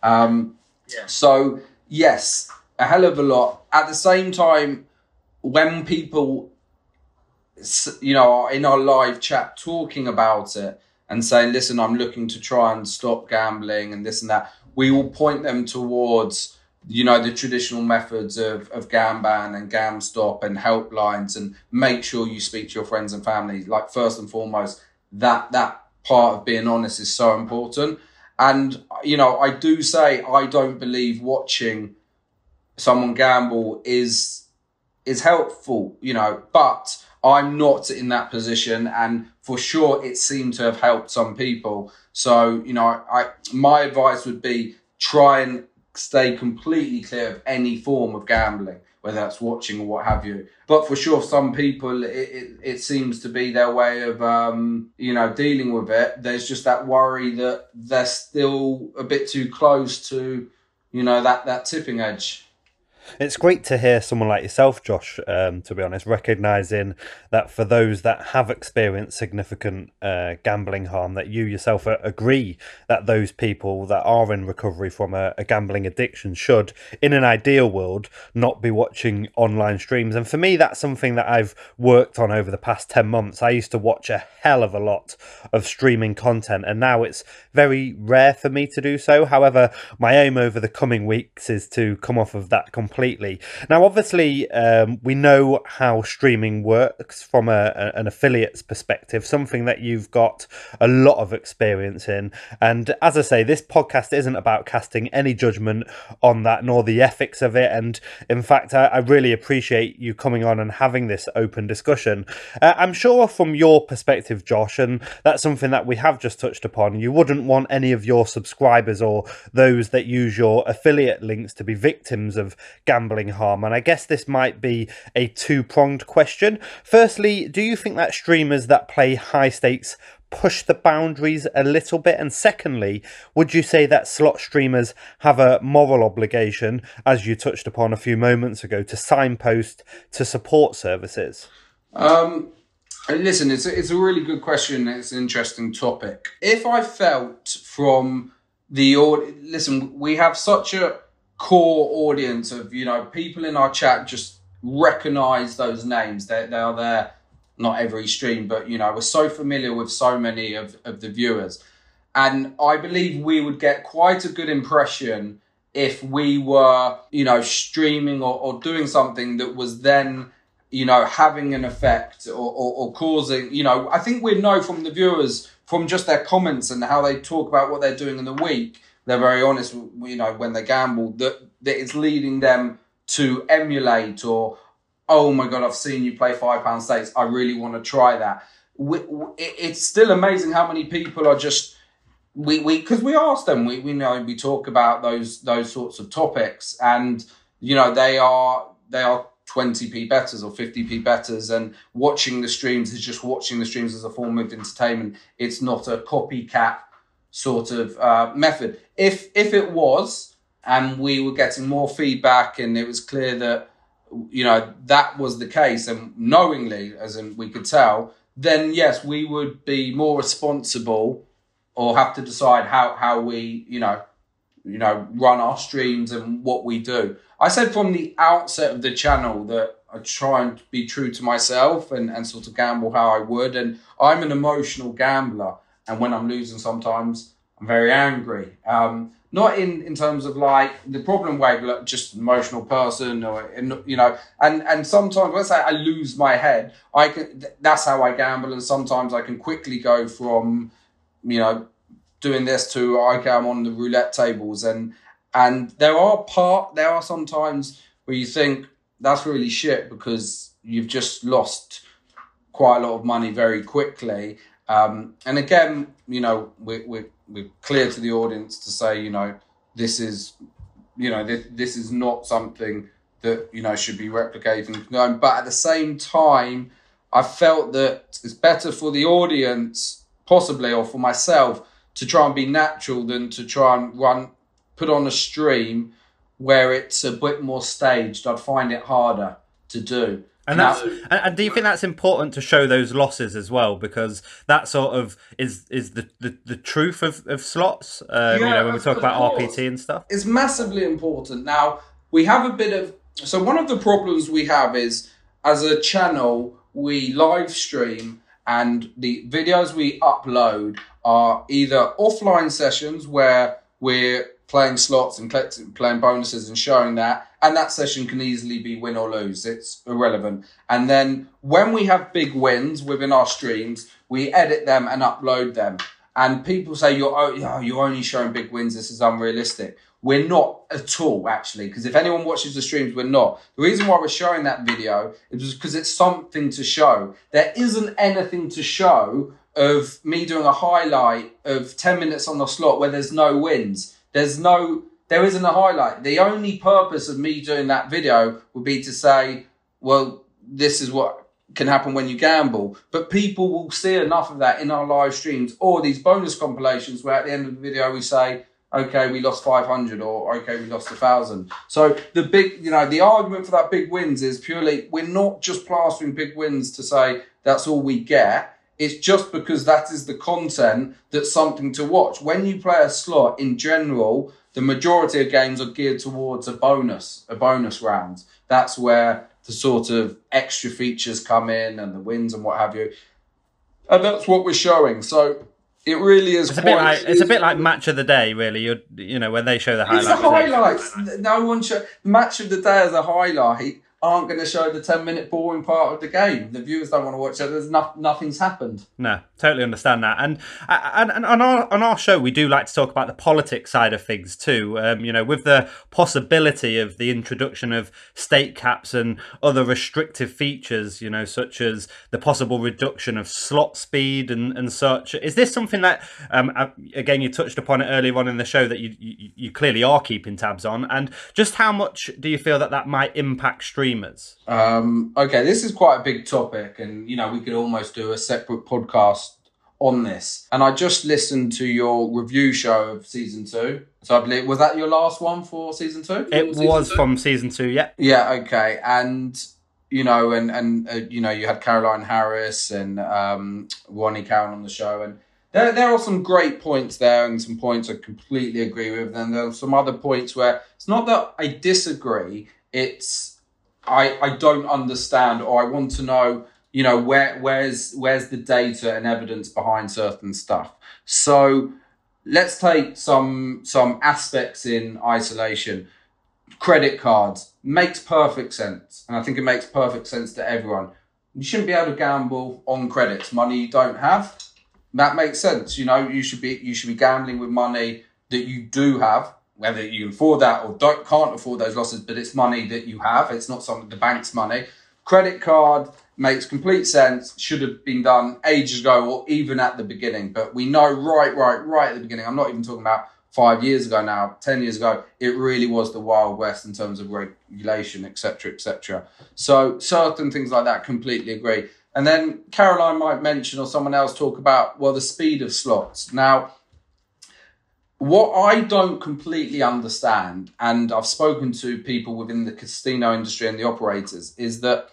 Um, yeah. So yes, a hell of a lot. At the same time, when people, you know, are in our live chat talking about it and saying, listen, I'm looking to try and stop gambling and this and that, we will point them towards, you know, the traditional methods of, of Gamban and GamStop and helplines, and make sure you speak to your friends and family. Like, first and foremost, that that part of being honest is so important. And, you know, I do say I don't believe watching someone gamble is is helpful, you know, but I'm not in that position, and for sure it seemed to have helped some people. So, you know, I my advice would be try and stay completely clear of any form of gambling, whether that's watching or what have you. But for sure, some people, it, it, it seems to be their way of, um, you know, dealing with it. There's just that worry that they're still a bit too close to, you know, that, that tipping edge. It's great to hear someone like yourself, Josh, um, to be honest, recognising that for those that have experienced significant uh, gambling harm, that you yourself agree that those people that are in recovery from a, a gambling addiction should, in an ideal world, not be watching online streams. And for me, that's something that I've worked on over the past ten months. I used to watch a hell of a lot of streaming content, and now it's very rare for me to do so. However, my aim over the coming weeks is to come off of that completely. Completely. Now, obviously, um, we know how streaming works from a, a, an affiliate's perspective, something that you've got a lot of experience in. And as I say, this podcast isn't about casting any judgment on that, nor the ethics of it. And in fact, I, I really appreciate you coming on and having this open discussion. Uh, I'm sure from your perspective, Josh, and that's something that we have just touched upon, you wouldn't want any of your subscribers or those that use your affiliate links to be victims of gambling harm. And I guess this might be a two-pronged question. Firstly, do you think that streamers that play high stakes push the boundaries a little bit? And secondly, would you say that slot streamers have a moral obligation, as you touched upon a few moments ago, to signpost to support services? Um, listen, it's a, it's a really good question. It's an interesting topic. If I felt from the audience, listen, we have such a core audience of, you know, people in our chat just recognize those names. They, they are there, not every stream, but, you know, we're so familiar with so many of, of the viewers. And I believe we would get quite a good impression if we were, you know, streaming or, or doing something that was then, you know, having an effect or, or, or causing, you know, I think we'd know from the viewers, from just their comments and how they talk about what they're doing in the week. They're very honest, you know, when they gamble, that, that it's leading them to emulate, or, oh my God, I've seen you play five pound stakes, I really want to try that. We, it's still amazing how many people are just, we we because we ask them, we, we know, we talk about those those sorts of topics, and, you know, they are they are twenty p bettors or fifty p bettors, and watching the streams is just watching the streams as a form of entertainment. It's not a copycat sort of uh, method. If if it was, and we were getting more feedback, and it was clear that, you know, that was the case, and knowingly, as in we could tell, then yes, we would be more responsible, or have to decide how how we you know you know run our streams and what we do. I said from the outset of the channel that I try and be true to myself and and sort of gamble how I would, and I'm an emotional gambler. And when I'm losing, sometimes I'm very angry. Um, not in, in terms of like the problem way, but like just an emotional person, or, you know, and, and sometimes, let's say I lose my head, I can, that's how I gamble. And sometimes I can quickly go from, you know, doing this to, okay, I'm on the roulette tables. And, and there are part, there are sometimes where you think that's really shit, because you've just lost quite a lot of money very quickly. Um, and again, you know, we're, we're, we're clear to the audience to say, you know, this is, you know, this, this is not something that, you know, should be replicating. But at the same time, I felt that it's better for the audience, possibly, or for myself, to try and be natural than to try and run, put on a stream where it's a bit more staged. I'd find it harder to do. And that's, and do you think that's important to show those losses as well? Because that sort of is is the, the, the truth of, of slots, um, yeah, you know, when we talk about R P T and stuff. It's massively important. Now, we have a bit of... So one of the problems we have is, as a channel, we live stream and the videos we upload are either offline sessions where we're playing slots and collecting, playing bonuses and showing that, and that session can easily be win or lose. It's irrelevant. And then when we have big wins within our streams, we edit them and upload them. And people say, you're, oh, you're only showing big wins. This is unrealistic. We're not at all, actually, because if anyone watches the streams, we're not. The reason why we're showing that video is because it's something to show. There isn't anything to show of me doing a highlight of ten minutes on the slot where there's no wins. There's no, there isn't a highlight. The only purpose of me doing that video would be to say, well, this is what can happen when you gamble. But people will see enough of that in our live streams or these bonus compilations where at the end of the video we say, okay, we lost five hundred or okay, we lost one thousand. So the big, you know, the argument for that big wins is purely, we're not just plastering big wins to say that's all we get. It's just because that is the content that's something to watch. When you play a slot, in general, the majority of games are geared towards a bonus, a bonus round. That's where the sort of extra features come in and the wins and what have you. And that's what we're showing. So it really is. It's, quite, a, bit like, it's, it's a bit like Match of the Day, really. You're, you know, when they show the highlights. It's the highlights. No one show Match of the Day as a highlight. Aren't going to show the ten minute boring part of the game. The viewers don't want to watch it. There's no, nothing's happened. No, totally understand that. And and, and on, our, on our show, we do like to talk about the politics side of things too. Um, you know, with the possibility of the introduction of stake caps and other restrictive features, you know, such as the possible reduction of slot speed and, and such. Is this something that, um, again, you touched upon it earlier on in the show that you, you, you clearly are keeping tabs on? And just how much do you feel that that might impact streaming? Um, okay, this is quite a big topic and, you know, we could almost do a separate podcast on this. And I just listened to your review show of season two. So I believe, was that your last one for season two? It was, was two? From season two, yeah. Yeah, okay. And, you know, and, and uh, you know, you had Caroline Harris and um, Ronnie Cowan on the show. And there, there are some great points there and some points I completely agree with. And there are some other points where it's not that I disagree, it's... I, I don't understand, or I want to know, you know, where where's where's the data and evidence behind certain stuff. So let's take some some aspects in isolation. Credit cards makes perfect sense, and I think it makes perfect sense to everyone. You shouldn't be able to gamble on credits, money you don't have. That makes sense, you know. You should be you should be gambling with money that you do have. Whether you afford that or don't, can't afford those losses, but it's money that you have. It's not something the bank's money. Credit card makes complete sense. Should have been done ages ago or even at the beginning. But we know right, right, right at the beginning. I'm not even talking about five years ago now, ten years ago. It really was the Wild West in terms of regulation, et cetera, et cetera. So certain things like that, completely agree. And then Caroline might mention or someone else talk about, well, the speed of slots. Now, what I don't completely understand, and I've spoken to people within the casino industry and the operators, is that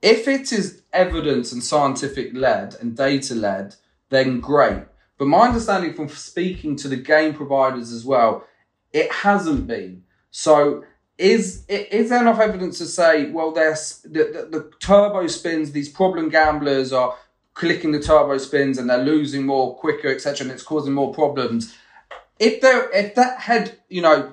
if it is evidence and scientific-led and data-led, then great. But my understanding from speaking to the game providers as well, it hasn't been. So is, is there enough evidence to say, well, there's, the, the, the turbo spins, these problem gamblers are clicking the turbo spins and they're losing more quicker, et cetera, and it's causing more problems. If there, if that had, you know,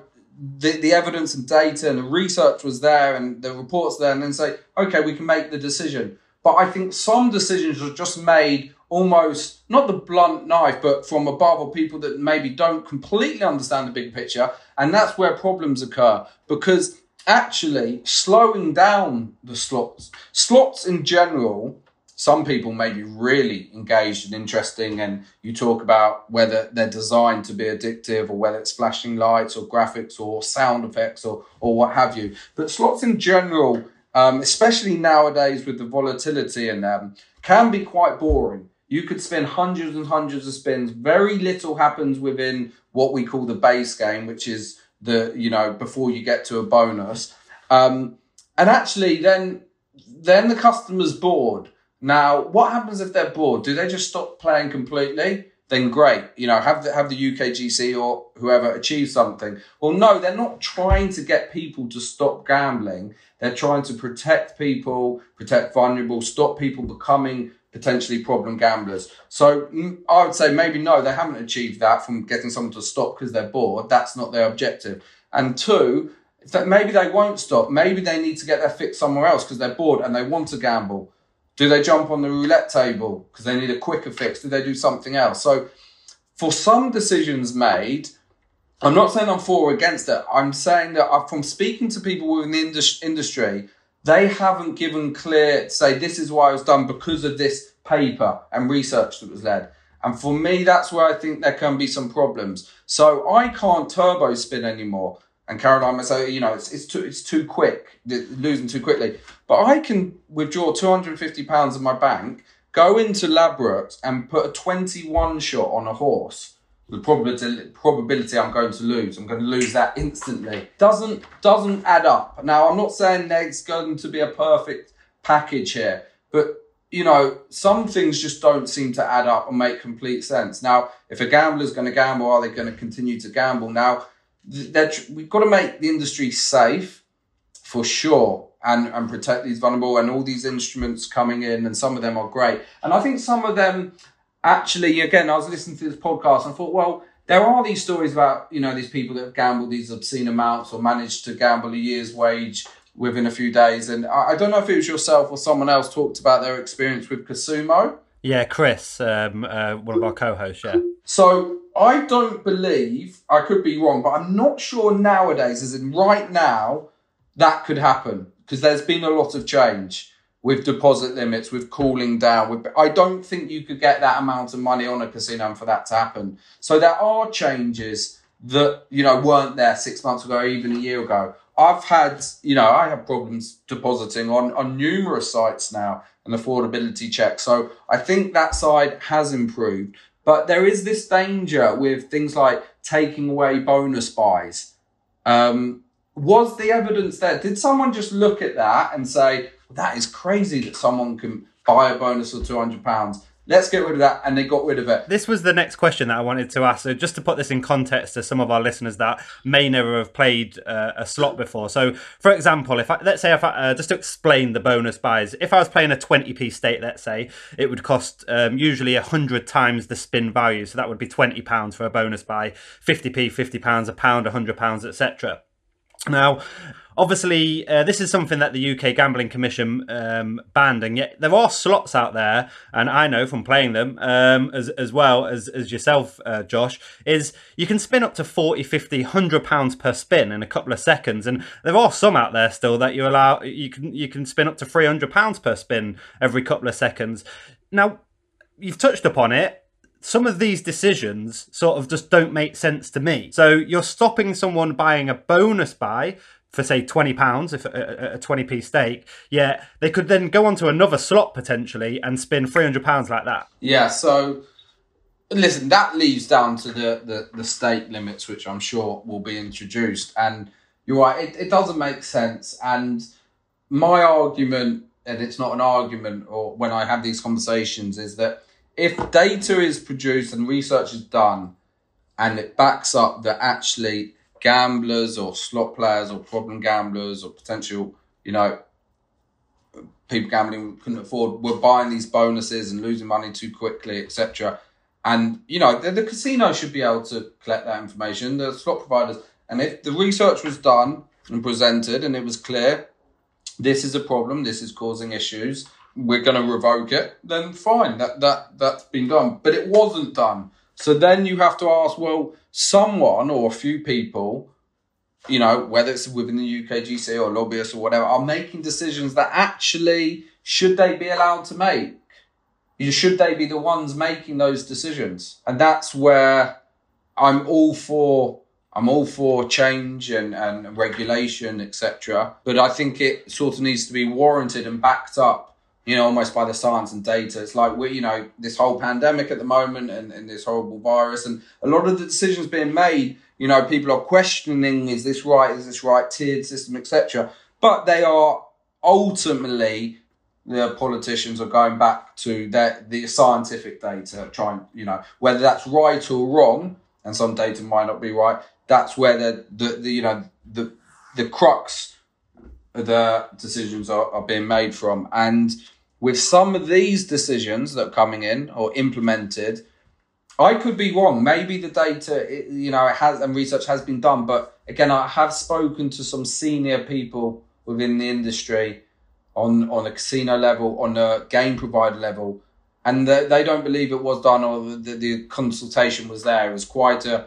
the, the evidence and data and the research was there and the reports there, and then say, okay, we can make the decision. But I think some decisions are just made almost, not the blunt knife, but from above, or people that maybe don't completely understand the big picture. And that's where problems occur, because actually slowing down the slots, slots in general, some people may be really engaged and interesting, and you talk about whether they're designed to be addictive or whether it's flashing lights or graphics or sound effects or, or what have you. But slots in general, um, especially nowadays with the volatility, and um, can be quite boring. You could spin hundreds and hundreds of spins. Very little happens within what we call the base game, which is the, you know, before you get to a bonus. Um, and actually then, then the customer's bored. Now, what happens if they're bored? Do they just stop playing completely? Then great, you know, have the, have the U K G C or whoever achieve something. Well, no, they're not trying to get people to stop gambling. They're trying to protect people, protect vulnerable, stop people becoming potentially problem gamblers. So I would say maybe no, they haven't achieved that from getting someone to stop because they're bored. That's not their objective. And two, that maybe they won't stop. Maybe they need to get their fix somewhere else because they're bored and they want to gamble. Do they jump on the roulette table because they need a quicker fix? Do they do something else? So for some decisions made, I'm not saying I'm for or against it. I'm saying that I, from speaking to people within the indus- industry, they haven't given clear, say, this is why it was done because of this paper and research that was led. And for me, that's where I think there can be some problems. So I can't turbo spin anymore. And Caroline might say, you know, it's it's too it's too quick, losing too quickly. But I can withdraw two hundred fifty pounds of my bank, go into Labrooks and put a twenty-one shot on a horse. The probability, probability I'm going to lose, I'm going to lose that instantly. Doesn't doesn't add up. Now, I'm not saying there's going to be a perfect package here, but, you know, some things just don't seem to add up and make complete sense. Now, if a gambler's going to gamble, are they going to continue to gamble? Now, we've got to make the industry safe for sure and, and protect these vulnerable and all these instruments coming in, and some of them are great. And I think some of them actually, again, I was listening to this podcast and I thought, well, there are these stories about, you know, these people that have gambled these obscene amounts or managed to gamble a year's wage within a few days. And I, I don't know if it was yourself or someone else talked about their experience with Kasumo. Yeah, Chris, um, uh, one of our co-hosts, yeah. So I don't believe, I could be wrong, but I'm not sure nowadays, as in right now, that could happen because there's been a lot of change with deposit limits, with cooling down. With, I don't think you could get that amount of money on a casino and for that to happen. So there are changes that, you know, weren't there six months ago, even a year ago. I've had, you know, I have problems depositing on, on numerous sites now. An affordability check. So I think that side has improved. But there is this danger with things like taking away bonus buys. Um, was the evidence there? Did someone just look at that and say, that is crazy that someone can buy a bonus for two hundred pounds? Let's get rid of that. And they got rid of it. This was the next question that I wanted to ask. So just to put this in context to some of our listeners that may never have played uh, a slot before. So, for example, if I, let's say, if I, uh, just to explain the bonus buys, if I was playing a twenty p stake, let's say, it would cost um, usually one hundred times the spin value. So that would be twenty pounds for a bonus buy, fifty p, fifty pounds, a pound, one hundred pounds, et cetera. Now, obviously, uh, this is something that the U K Gambling Commission um, banned, and yet there are slots out there, and I know from playing them, um, as as well as, as yourself, uh, Josh, is you can spin up to forty, fifty, one hundred pounds per spin in a couple of seconds, and there are some out there still that you allow you can you can spin up to three hundred pounds per spin every couple of seconds. Now, you've touched upon it. Some of these decisions sort of just don't make sense to me. So you're stopping someone buying a bonus buy for, say, twenty pounds, if a, a twenty p stake, yeah, they could then go onto another slot potentially and spin three hundred pounds like that. Yeah, so listen, that leads down to the, the, the stake limits, which I'm sure will be introduced. And you're right, it, it doesn't make sense. And my argument, and it's not an argument, or when I have these conversations, is that if data is produced and research is done and it backs up that actually gamblers or slot players or problem gamblers or potential, you know, people gambling couldn't afford, were buying these bonuses and losing money too quickly, et cetera. And, you know, the, the casino should be able to collect that information, the slot providers. And if the research was done and presented and it was clear, this is a problem, this is causing issues, we're going to revoke it, then fine, that, that, that's been done. But it wasn't done. So then you have to ask, well, someone or a few people, you know, whether it's within the U K G C or lobbyists or whatever, are making decisions that actually should they be allowed to make? Should they be the ones making those decisions? And that's where I'm all for I'm all for change and, and regulation, et cetera. But I think it sort of needs to be warranted and backed up you know, almost by the science and data. It's like, we, you know, this whole pandemic at the moment and, and this horrible virus and a lot of the decisions being made, you know, people are questioning, is this right? Is this right? Tiered system, et cetera. But they are ultimately, the politicians are going back to their, the scientific data, trying, you know, whether that's right or wrong, and some data might not be right. That's where the, the, the you know, the, the crux of the decisions are, are being made from. And with some of these decisions that are coming in or implemented, I could be wrong. Maybe the data, it, you know, it has, and research has been done. But again, I have spoken to some senior people within the industry on, on a casino level, on a game provider level, and the, they don't believe it was done or the, the consultation was there. It was quite a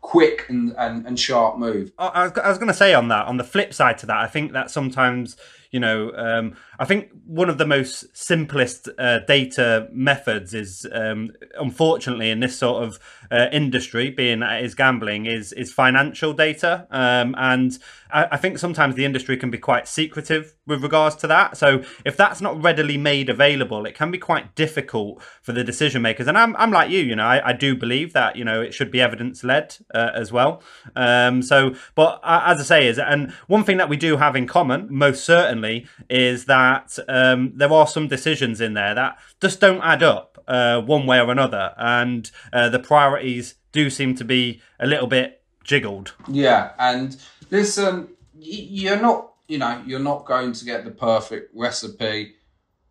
quick and, and, and sharp move. I was, I was going to say on that, on the flip side to that, I think that sometimes, you know, um, I think one of the most simplest uh, data methods is, um, unfortunately, in this sort of uh, industry, being that it is gambling, is is financial data. Um, and I, I think sometimes the industry can be quite secretive with regards to that. So if that's not readily made available, it can be quite difficult for the decision makers. And I'm, I'm like you, you know, I, I do believe that, you know, it should be evidence led uh, as well. Um, so, but uh, as I say, is and one thing that we do have in common, most certainly, is that um, there are some decisions in there that just don't add up uh, one way or another, and uh, the priorities do seem to be a little bit jiggled. Yeah, and listen, you're not, you know, you're not going to get the perfect recipe,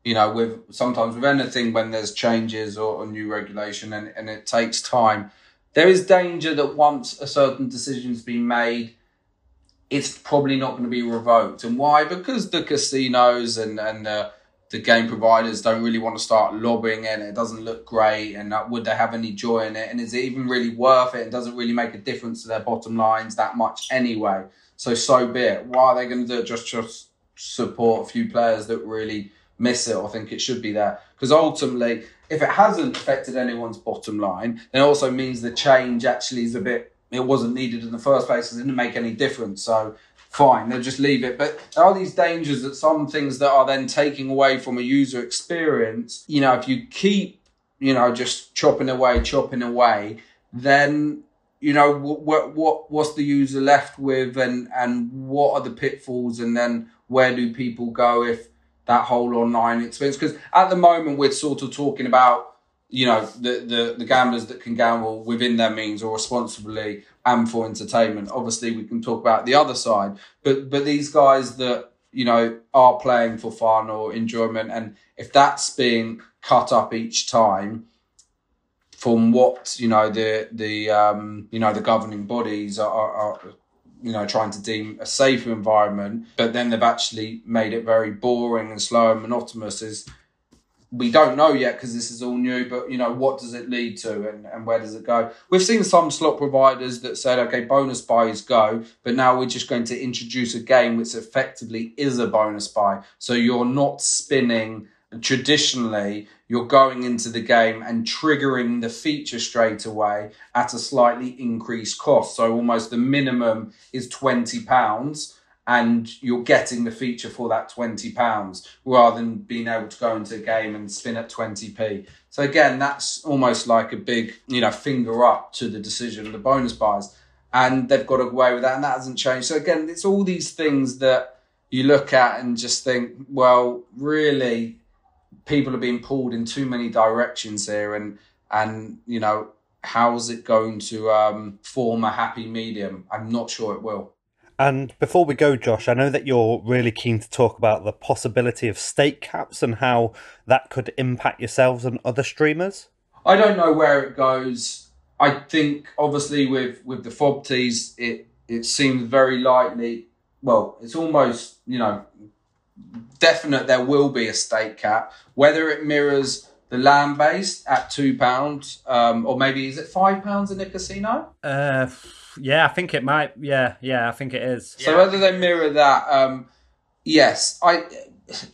you know, with sometimes with anything when there's changes or, or new regulation, and, and it takes time. There is danger that once a certain decision's been made, it's probably not going to be revoked. And why? Because the casinos and, and uh, the game providers don't really want to start lobbying and it doesn't look great and uh, would they have any joy in it? And is it even really worth it? And does it really make a difference to their bottom lines that much anyway? So, so be it. Why are they going to do it? Just, just support a few players that really miss it or think it should be there? Because ultimately, if it hasn't affected anyone's bottom line, then it also means the change actually is a bit... It wasn't needed in the first place. It didn't make any difference. So fine, they'll just leave it. But there are these dangers that some things that are then taking away from a user experience, you know, if you keep, you know, just chopping away, chopping away, then, you know, what what what's the user left with and, and what are the pitfalls? And then where do people go if that whole online experience? Because at the moment, we're sort of talking about, you know, the, the, the gamblers that can gamble within their means or responsibly and for entertainment. Obviously, we can talk about the other side, but but these guys that, you know, are playing for fun or enjoyment, and if that's being cut up each time from what, you know, the, the um you know, the governing bodies are, are, are you know, trying to deem a safer environment, but then they've actually made it very boring and slow and monotonous, is... We don't know yet because this is all new, but, you know, what does it lead to and, and where does it go? We've seen some slot providers that said, okay, bonus buys go, but now we're just going to introduce a game which effectively is a bonus buy. So you're not spinning traditionally, you're going into the game and triggering the feature straight away at a slightly increased cost. So almost the minimum is twenty pounds. And you're getting the feature for that twenty pounds rather than being able to go into a game and spin at twenty p. So again, that's almost like a big, you know, finger up to the decision of the bonus buys. And they've got away with that and that hasn't changed. So again, it's all these things that you look at and just think, well, really, people are being pulled in too many directions here. And, and you know, how is it going to um, form a happy medium? I'm not sure it will. And before we go, Josh, I know that you're really keen to talk about the possibility of stake caps and how that could impact yourselves and other streamers. I don't know where it goes. I think, obviously, with, with the F O B Ts, it, it seems very likely, well, it's almost, you know, definite there will be a stake cap. Whether it mirrors the land-based at two pounds, um, or maybe is it five pounds in a casino? Uh... Yeah, I think it might. Yeah, yeah, I think it is. So yeah. Whether they mirror that, um, yes. I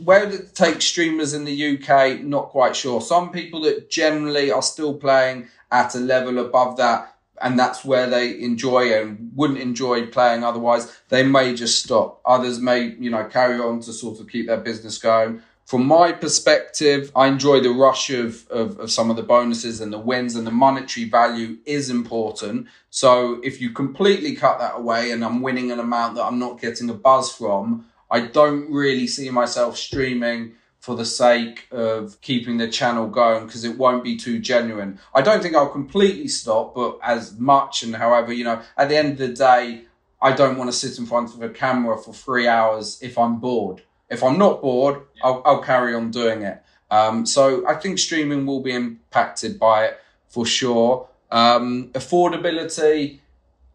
where it takes streamers in the U K, not quite sure. Some people that generally are still playing at a level above that, and that's where they enjoy and wouldn't enjoy playing otherwise, they may just stop. Others may, you know, carry on to sort of keep their business going. From my perspective, I enjoy the rush of, of, of some of the bonuses and the wins, and the monetary value is important. So if you completely cut that away and I'm winning an amount that I'm not getting a buzz from, I don't really see myself streaming for the sake of keeping the channel going, because it won't be too genuine. I don't think I'll completely stop, but as much and however, you know, at the end of the day, I don't want to sit in front of a camera for three hours if I'm bored. If I'm not bored, I'll, I'll carry on doing it. Um, so I think streaming will be impacted by it for sure. Um, affordability,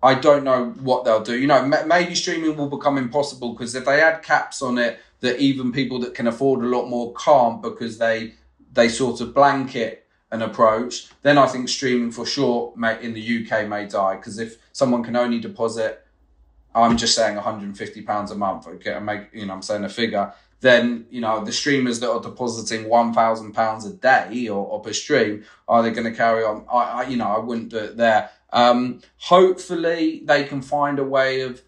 I don't know what they'll do. You know, m- maybe streaming will become impossible, because if they add caps on it, that even people that can afford a lot more can't, because they they sort of blanket an approach, then I think streaming for sure may, in the U K may die. Because if someone can only deposit, I'm just saying one hundred fifty pounds a month, okay, I make, you know, I'm saying a figure, then, you know, the streamers that are depositing one thousand pounds a day or, or per stream, are they going to carry on? I, I, you know, I wouldn't do it there. Um, hopefully they can find a way of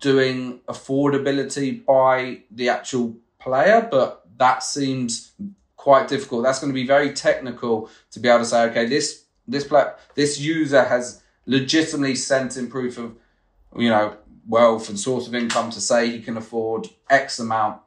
doing affordability by the actual player, but that seems quite difficult. That's going to be very technical to be able to say, okay, this, this, plat- this user has legitimately sent in proof of, you know, wealth and source of income to say he can afford X amount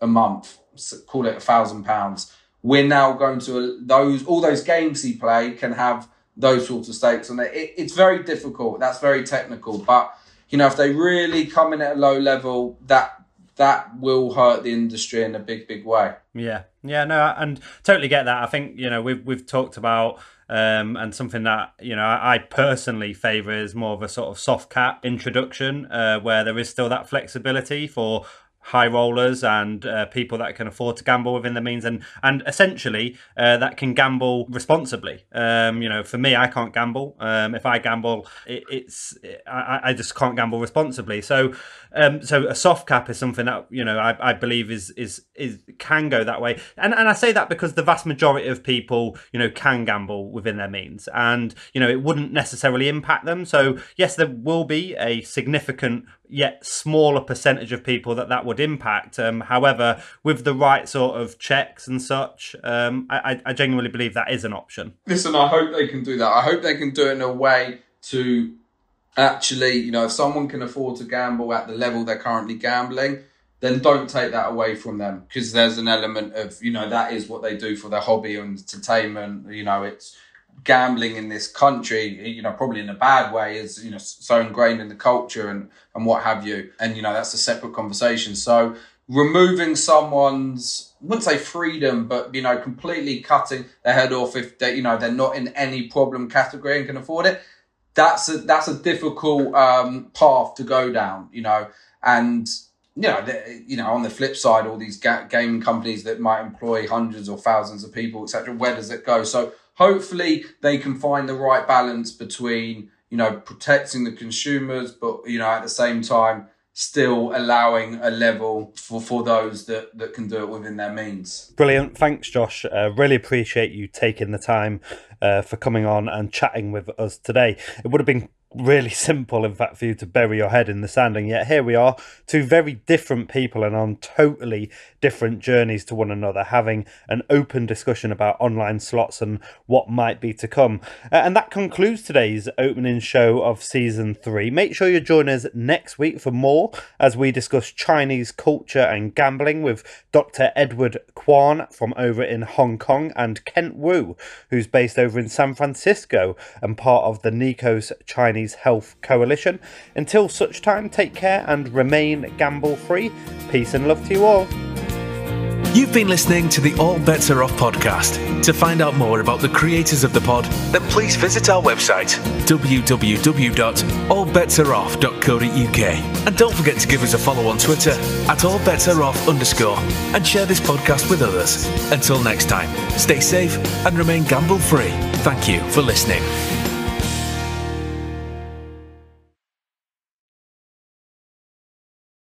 a month, so call it a thousand pounds. We're now going to those, all those games he play can have those sorts of stakes on it. it. It's very difficult. That's very technical, but you know, if they really come in at a low level, that, that will hurt the industry in a big, big way. Yeah. Yeah, no, and totally get that. I think, you know, we've, we've talked about, Um, and something that, you know, I personally favour is more of a sort of soft cap introduction, uh, where there is still that flexibility for high rollers and uh, people that can afford to gamble within their means, and and essentially uh, that can gamble responsibly. Um, you know, for me, I can't gamble. Um, if I gamble, it, it's it, I, I just can't gamble responsibly. So, um, so a soft cap is something that, you know, I, I believe is is is can go that way. And and I say that because the vast majority of people, you know, can gamble within their means, and you know, it wouldn't necessarily impact them. So yes, there will be a significant yet smaller percentage of people that that would impact. Um, however, with the right sort of checks and such, um, I, I genuinely believe that is an option. Listen, I hope they can do that. I hope they can do it in a way to actually, you know, if someone can afford to gamble at the level they're currently gambling, then don't take that away from them, because there's an element of, you know, that is what they do for their hobby and entertainment. You know, it's gambling in this country, you know, probably in a bad way, is, you know, so ingrained in the culture and and what have you, and you know, that's a separate conversation. So removing someone's, I wouldn't say freedom, but you know, completely cutting their head off if they, you know, they're not in any problem category and can afford it, that's a that's a difficult um path to go down, you know. And you know, the, you know, on the flip side, all these ga- gaming companies that might employ hundreds or thousands of people, etc., where does it go? So hopefully they can find the right balance between, you know, protecting the consumers, but, you know, at the same time, still allowing a level for, for those that, that can do it within their means. Brilliant. Thanks, Josh. Uh, really appreciate you taking the time uh, for coming on and chatting with us today. It would have been really simple, in fact, for you to bury your head in the sand, and yet here we are, two very different people and on totally different journeys to one another, having an open discussion about online slots and what might be to come. Uh, and that concludes today's opening show of season three. Make sure you join us next week for more as we discuss Chinese culture and gambling with Doctor Edward Kwan from over in Hong Kong, and Kent Wu, who's based over in San Francisco and part of the Nikos Chinese Health Coalition. Until such time, take care and remain gamble free. Peace and love to you all. You've been listening to the All Bets Are Off podcast. To find out more about the creators of the pod, then please visit our website w w w dot all bets are off dot co dot u k, and don't forget to give us a follow on Twitter at all bets are off underscore, and share this podcast with others. Until next time, stay safe and remain gamble free. Thank you for listening.